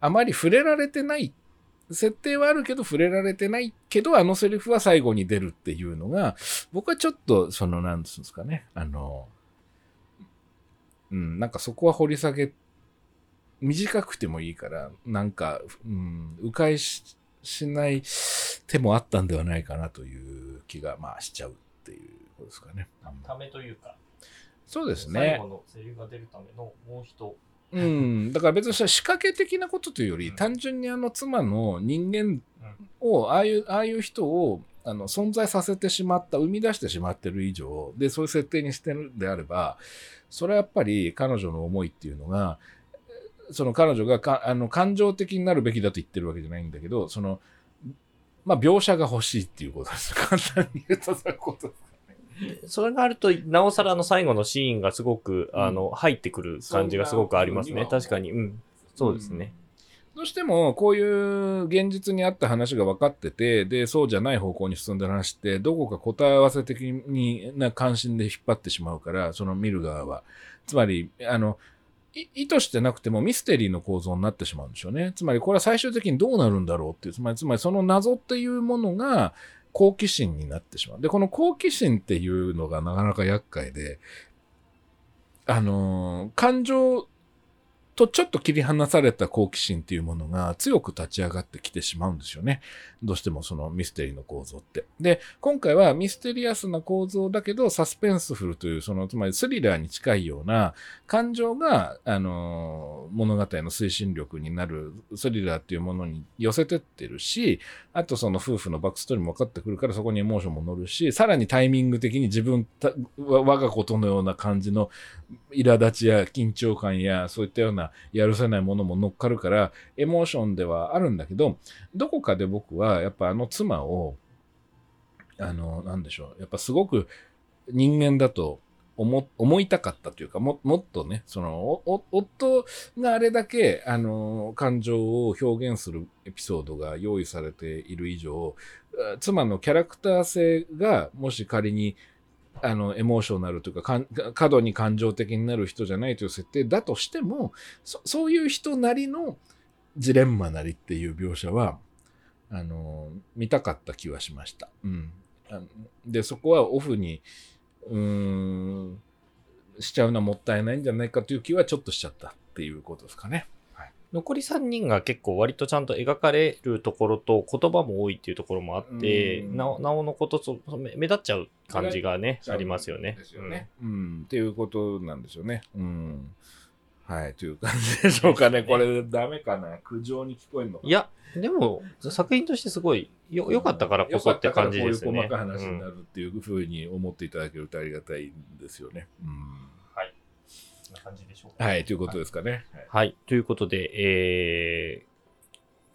あまり触れられてない。設定はあるけど触れられてないけど、セリフは最後に出るっていうのが、僕はちょっとなんですかね、うん、なんかそこは掘り下げ、短くてもいいからなんか、うん、迂回 しない手もあったんではないかなという気が、まあ、しちゃうっていうことですかね。ためというか、そうですね。最後のセリフが出るためのもう一うん、だから別に仕掛け的なことというより、単純に妻の人間をああいう人を存在させてしまった、生み出してしまってる以上で、そういう設定にしてるんであれば、それはやっぱり彼女の思いっていうのが、彼女が感情的になるべきだと言ってるわけじゃないんだけど、まあ、描写が欲しいっていうことです。簡単に言うとそういうことです。それがあるとなおさら最後のシーンがすごく、入ってくる感じがすごくありますね。確かに、うん、そうですね。どうしてもこういう現実にあった話が分かってて、でそうじゃない方向に進んだ話って、どこか答え合わせ的な関心で引っ張ってしまうから、見る側は、つまり意図してなくてもミステリーの構造になってしまうんでしょうね。つまりこれは最終的にどうなるんだろうっていう、つまりその謎っていうものが好奇心になってしまう。で、この好奇心っていうのがなかなか厄介で、感情とちょっと切り離された好奇心っていうものが強く立ち上がってきてしまうんですよね。どうしてもミステリーの構造って。で、今回はミステリアスな構造だけど、サスペンスフルという、つまりスリラーに近いような感情が、物語の推進力になるスリラーっていうものに寄せてってるし、あと夫婦のバックストーリーも分かってくるから、そこにエモーションも乗るし、さらにタイミング的に我がことのような感じの苛立ちや緊張感や、そういったようなやるせないものも乗っかるから、エモーションではあるんだけど、どこかで僕はやっぱ妻をなんでしょう、やっぱすごく人間だと思いたかったというか、もっとね、夫があれだけ感情を表現するエピソードが用意されている以上、妻のキャラクター性が、もし仮にエモーショナルというか、過度に感情的になる人じゃないという設定だとしても、そういう人なりのジレンマなりっていう描写は、見たかった気はしました。うん、でそこはオフにしちゃうのはもったいないんじゃないかという気はちょっとしちゃったっていうことですかね。はい、残り3人が結構割とちゃんと描かれるところと言葉も多いっていうところもあって、なおのこと目立っちゃう感じがねありますよね。ですよね、うん、っていうことなんですよね。うんはい、という感じでしょうかね。これダメかな、苦情に聞こえるのかな。いや、でも作品としてすごい良かったからこそって感じですよね。良かったからこういう細かい話になるっていうふうに思っていただけるとありがたいんですよね。うん、はい。そんな感じでしょうか。はい、ということですかね。はい。はいはい、ということで、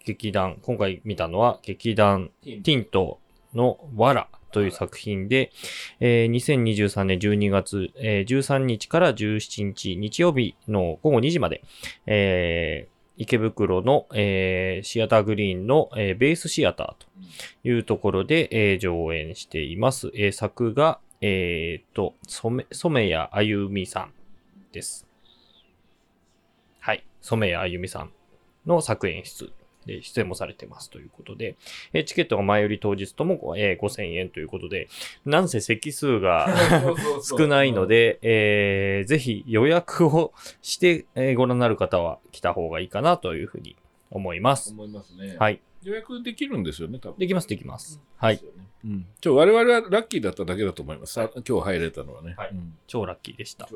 劇団、今回見たのは劇団ティントの藁という作品で、2023年12月、13日から17日日曜日の午後2時まで、池袋の、シアターグリーンの、ベースシアターというところで、上演しています。作が、染谷あゆみさんです。はい、染谷あゆみさんの作演出。出演もされてますということで、チケットが前より当日とも、5000円ということで、なんせ席数が少ないので、ぜひ予約をして、ご覧になる方は来た方がいいかなというふうに思います。思いますね。はい。予約できるんですよね、多分。できます、できます。はい。うん、我々はラッキーだっただけだと思います。はい、今日入れたのはね。はいうん、超ラッキーでした。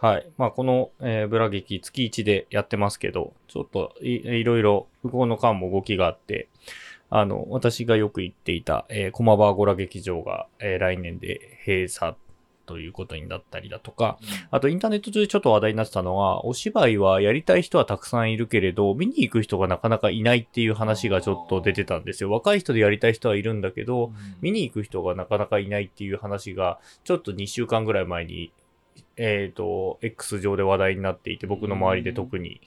はい。まあ、この、ブラ劇月1でやってますけど、ちょっといろいろ不幸の間も動きがあって、私がよく行っていた、駒場アゴラ劇場が、来年で閉鎖ということになったりだとか、あとインターネット上でちょっと話題になってたのは、お芝居はやりたい人はたくさんいるけれど、見に行く人がなかなかいないっていう話がちょっと出てたんですよ。若い人でやりたい人はいるんだけど、見に行く人がなかなかいないっていう話が、ちょっと2週間ぐらい前に、X 上で話題になっていて、僕の周りで特に、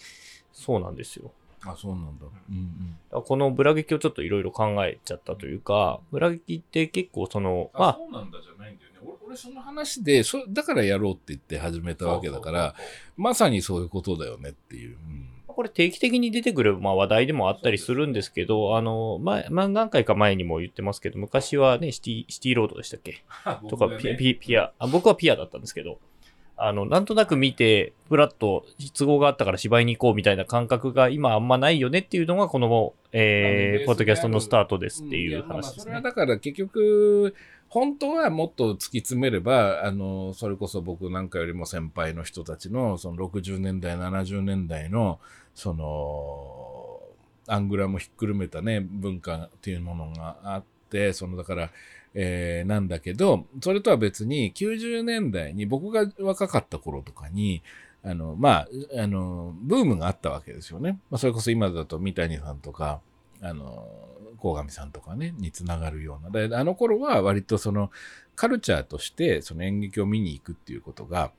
そうなんですよ。あ、そうなんだ。うんうん、このブラ劇をちょっといろいろ考えちゃったというか、ブラ劇って結構その、まあ、そうなんだじゃないんだよね。俺その話でだからやろうって言って始めたわけだから、まさにそういうことだよねっていう。うん、これ定期的に出てくる、まあ、話題でもあったりするんですけど、何回か前にも言ってますけど、昔はね、シティロードでしたっけとか、ピア、僕はピアだったんですけど、なんとなく見て、フラッと都合があったから芝居に行こうみたいな感覚が今あんまないよねっていうのが、この、ポッドキャストのスタートですっていう話ですね。それはだから結局、本当はもっと突き詰めれば、それこそ僕なんかよりも先輩の人たちの、その60年代、70年代の、その、アングラもひっくるめたね、文化っていうものがあって、だから、なんだけど、それとは別に90年代に僕が若かった頃とかに、ブームがあったわけですよね。それこそ今だと三谷さんとか、鴻上さんとかね、につながるような。で、あの頃は割とそのカルチャーとしてその演劇を見に行くっていうことが、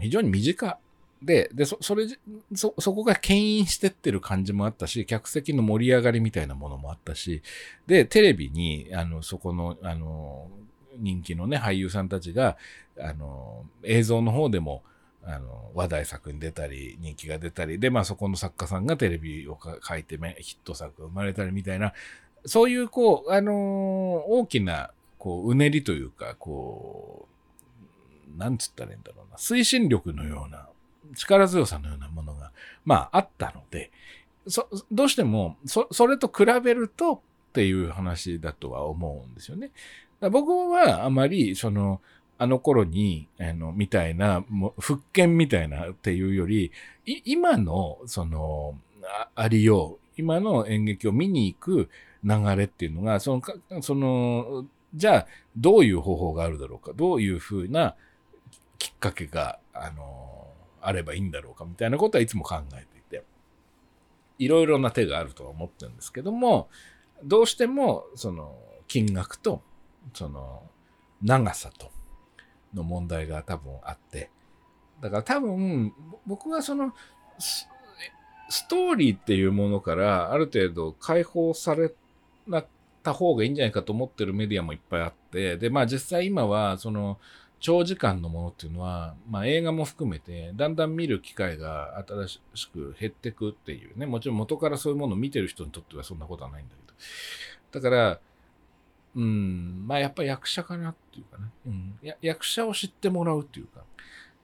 非常に身近。で、そこが牽引してってる感じもあったし、客席の盛り上がりみたいなものもあったし、で、テレビに、そこの、人気のね、俳優さんたちが、映像の方でも、話題作に出たり、人気が出たり、で、まあそこの作家さんがテレビを書いて、ヒット作が生まれたりみたいな、そういう、こう、大きな、こう、うねりというか、こう、なんつったらいいんだろうな、推進力のような、力強さのようなものが、まあ、あったので、どうしても、それと比べるとっていう話だとは思うんですよね。僕はあまり、あの頃に、みたいな、復権みたいなっていうより、今の、ありよう、今の演劇を見に行く流れっていうのが、じゃあ、どういう方法があるだろうか、どういうふうなきっかけが、あればいいんだろうかみたいなことはいつも考えていて、いろいろな手があるとは思ってるんですけども、どうしてもその金額とその長さとの問題が多分あって、だから多分僕はそのストーリーっていうものからある程度解放されなった方がいいんじゃないかと思ってるメディアもいっぱいあって、で、まあ実際今はその長時間のものっていうのは、まあ映画も含めて、だんだん見る機会が新しく減ってくっていうね、もちろん元からそういうものを見てる人にとってはそんなことはないんだけど、だから、まあやっぱり役者かなっていうかね、役者を知ってもらうっていうか、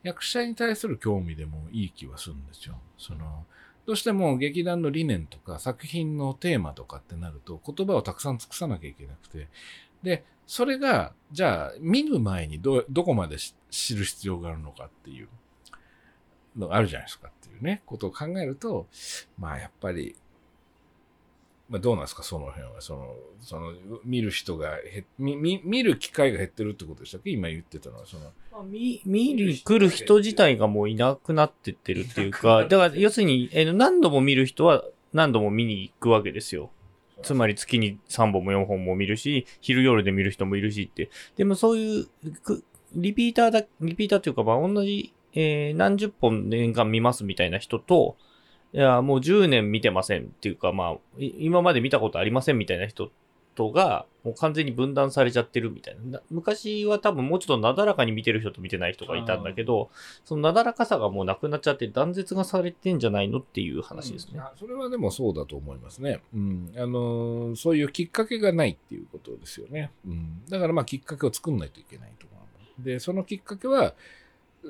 役者に対する興味でもいい気はするんですよ。そのどうしても劇団の理念とか作品のテーマとかってなると言葉をたくさん尽くさなきゃいけなくて、でそれがじゃあ見る前に どこまで知る必要があるのかっていうのがあるじゃないですかっていうねことを考えると、まあやっぱり、まあ、どうなんですかその辺は、その見る人が見る機会が減ってるってことでしたっけ、今言ってたのは。その、まあ、見る人自体がもういなくなってってるっていうか、だから要するに何度も見る人は何度も見に行くわけですよ。つまり月に3本も4本も見るし、昼夜で見る人もいるしって。でもそういうリピーターというか、まあ同じ、何十本年間見ますみたいな人と、いやもう10年見てませんっていうか、まあ今まで見たことありませんみたいな人とがもう完全に分断されちゃってるみたいな。昔は多分もうちょっとなだらかに見てる人と見てない人がいたんだけど、そのなだらかさがもうなくなっちゃって断絶がされてんじゃないのっていう話ですね。それはでもそうだと思いますね。そういうきっかけがないっていうことですよね。だからまあきっかけを作んないといけないと思う。でそのきっかけは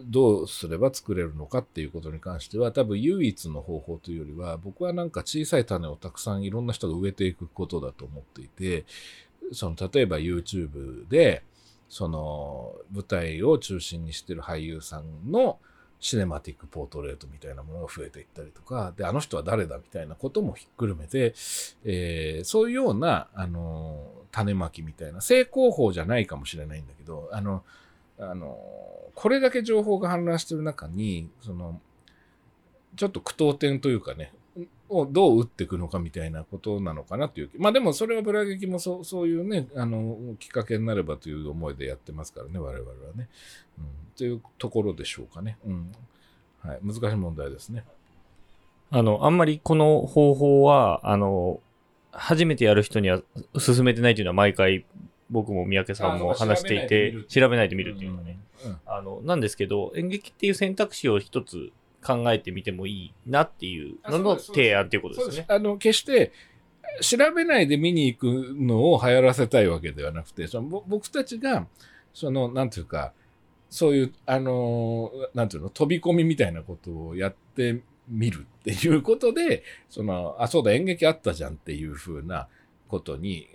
どうすれば作れるのかっていうことに関しては、多分唯一の方法というよりは、僕はなんか小さい種をたくさんいろんな人が植えていくことだと思っていて、その例えば YouTube でその舞台を中心にしている俳優さんのシネマティックポートレートみたいなものが増えていったりとか、であの人は誰だみたいなこともひっくるめて、そういうような種まきみたいな、正攻法じゃないかもしれないんだけど、これだけ情報が氾濫している中に、そのちょっと苦闘点というかねをどう打っていくのかみたいなことなのかなという。まあでもそれはブラ劇もそういうねきっかけになればという思いでやってますからね、我々はね、というところでしょうかね。はい、難しい問題ですね。あんまりこの方法は初めてやる人には勧めてないというのは毎回僕も三宅さんも話していて、調べないで見るっていうのね、なんですけど、演劇っていう選択肢を一つ考えてみてもいいなっていうのの提案っていうことですね。そうです。決して調べないで見に行くのを流行らせたいわけではなくて、僕たちがなんていうか、そういうなんていうの、飛び込みみたいなことをやってみるっていうことで、あ、そうだ演劇あったじゃんっていう風なことに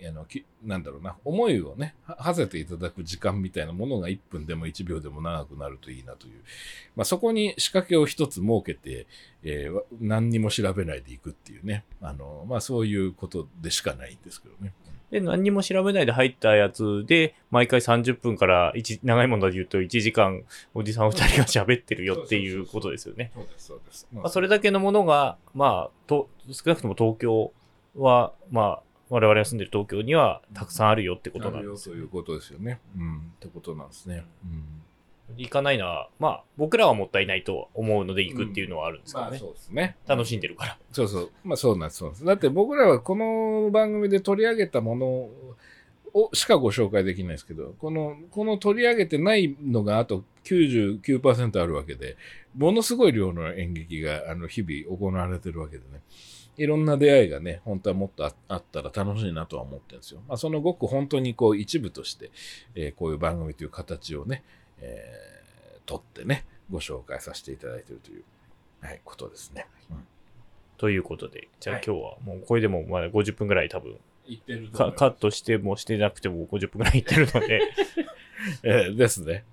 なんだろうな、思いをね馳せていただく時間みたいなものが1分でも1秒でも長くなるといいなという、まあ、そこに仕掛けを一つ設けて、何にも調べないでいくっていうね、まあ、そういうことでしかないんですけどね。で何にも調べないで入ったやつで、毎回30分から長いもので言うと1時間おじさん2人が喋ってるよっていうことですよね。それだけのものが、まあ、少なくとも東京はまあ我々が住んでる東京にはたくさんあるよってことなんですよね。あるよということですよね。ってことなんですね。行かないのは、まあ僕らはもったいないと思うので行くっていうのはあるんですけどね。まあそうですね。楽しんでるから。そうそう。まあそうなんです。だって僕らはこの番組で取り上げたものをしかご紹介できないですけど、この取り上げてないのがあと 99% あるわけで、ものすごい量の演劇が日々行われてるわけでね。いろんな出会いがね、本当はもっとあったら楽しいなとは思ってるんですよ。まあ、そのごく本当にこう一部として、こういう番組という形をね、取ってね、ご紹介させていただいているという、はい、ことですね。ということで、じゃあ今日はもうこれでもまだ50分ぐらい多分、いってるカットしてもしてなくても50分ぐらいいってるので、ですね。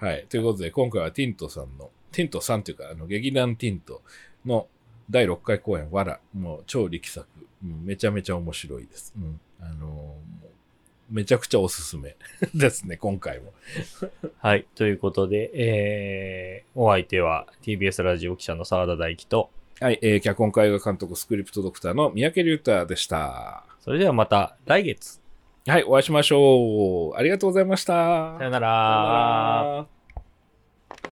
はい。ということで、今回はティントさんというか、劇団ティントの第6回公演、藁、もう超力作、めちゃめちゃ面白いです。めちゃくちゃおすすめですね、今回も。はい、ということで、お相手は TBS ラジオ記者の澤田大樹と、はい、脚本家映画監督スクリプトドクターの三宅龍太でした。それではまた来月。はい、お会いしましょう。ありがとうございました。さよなら。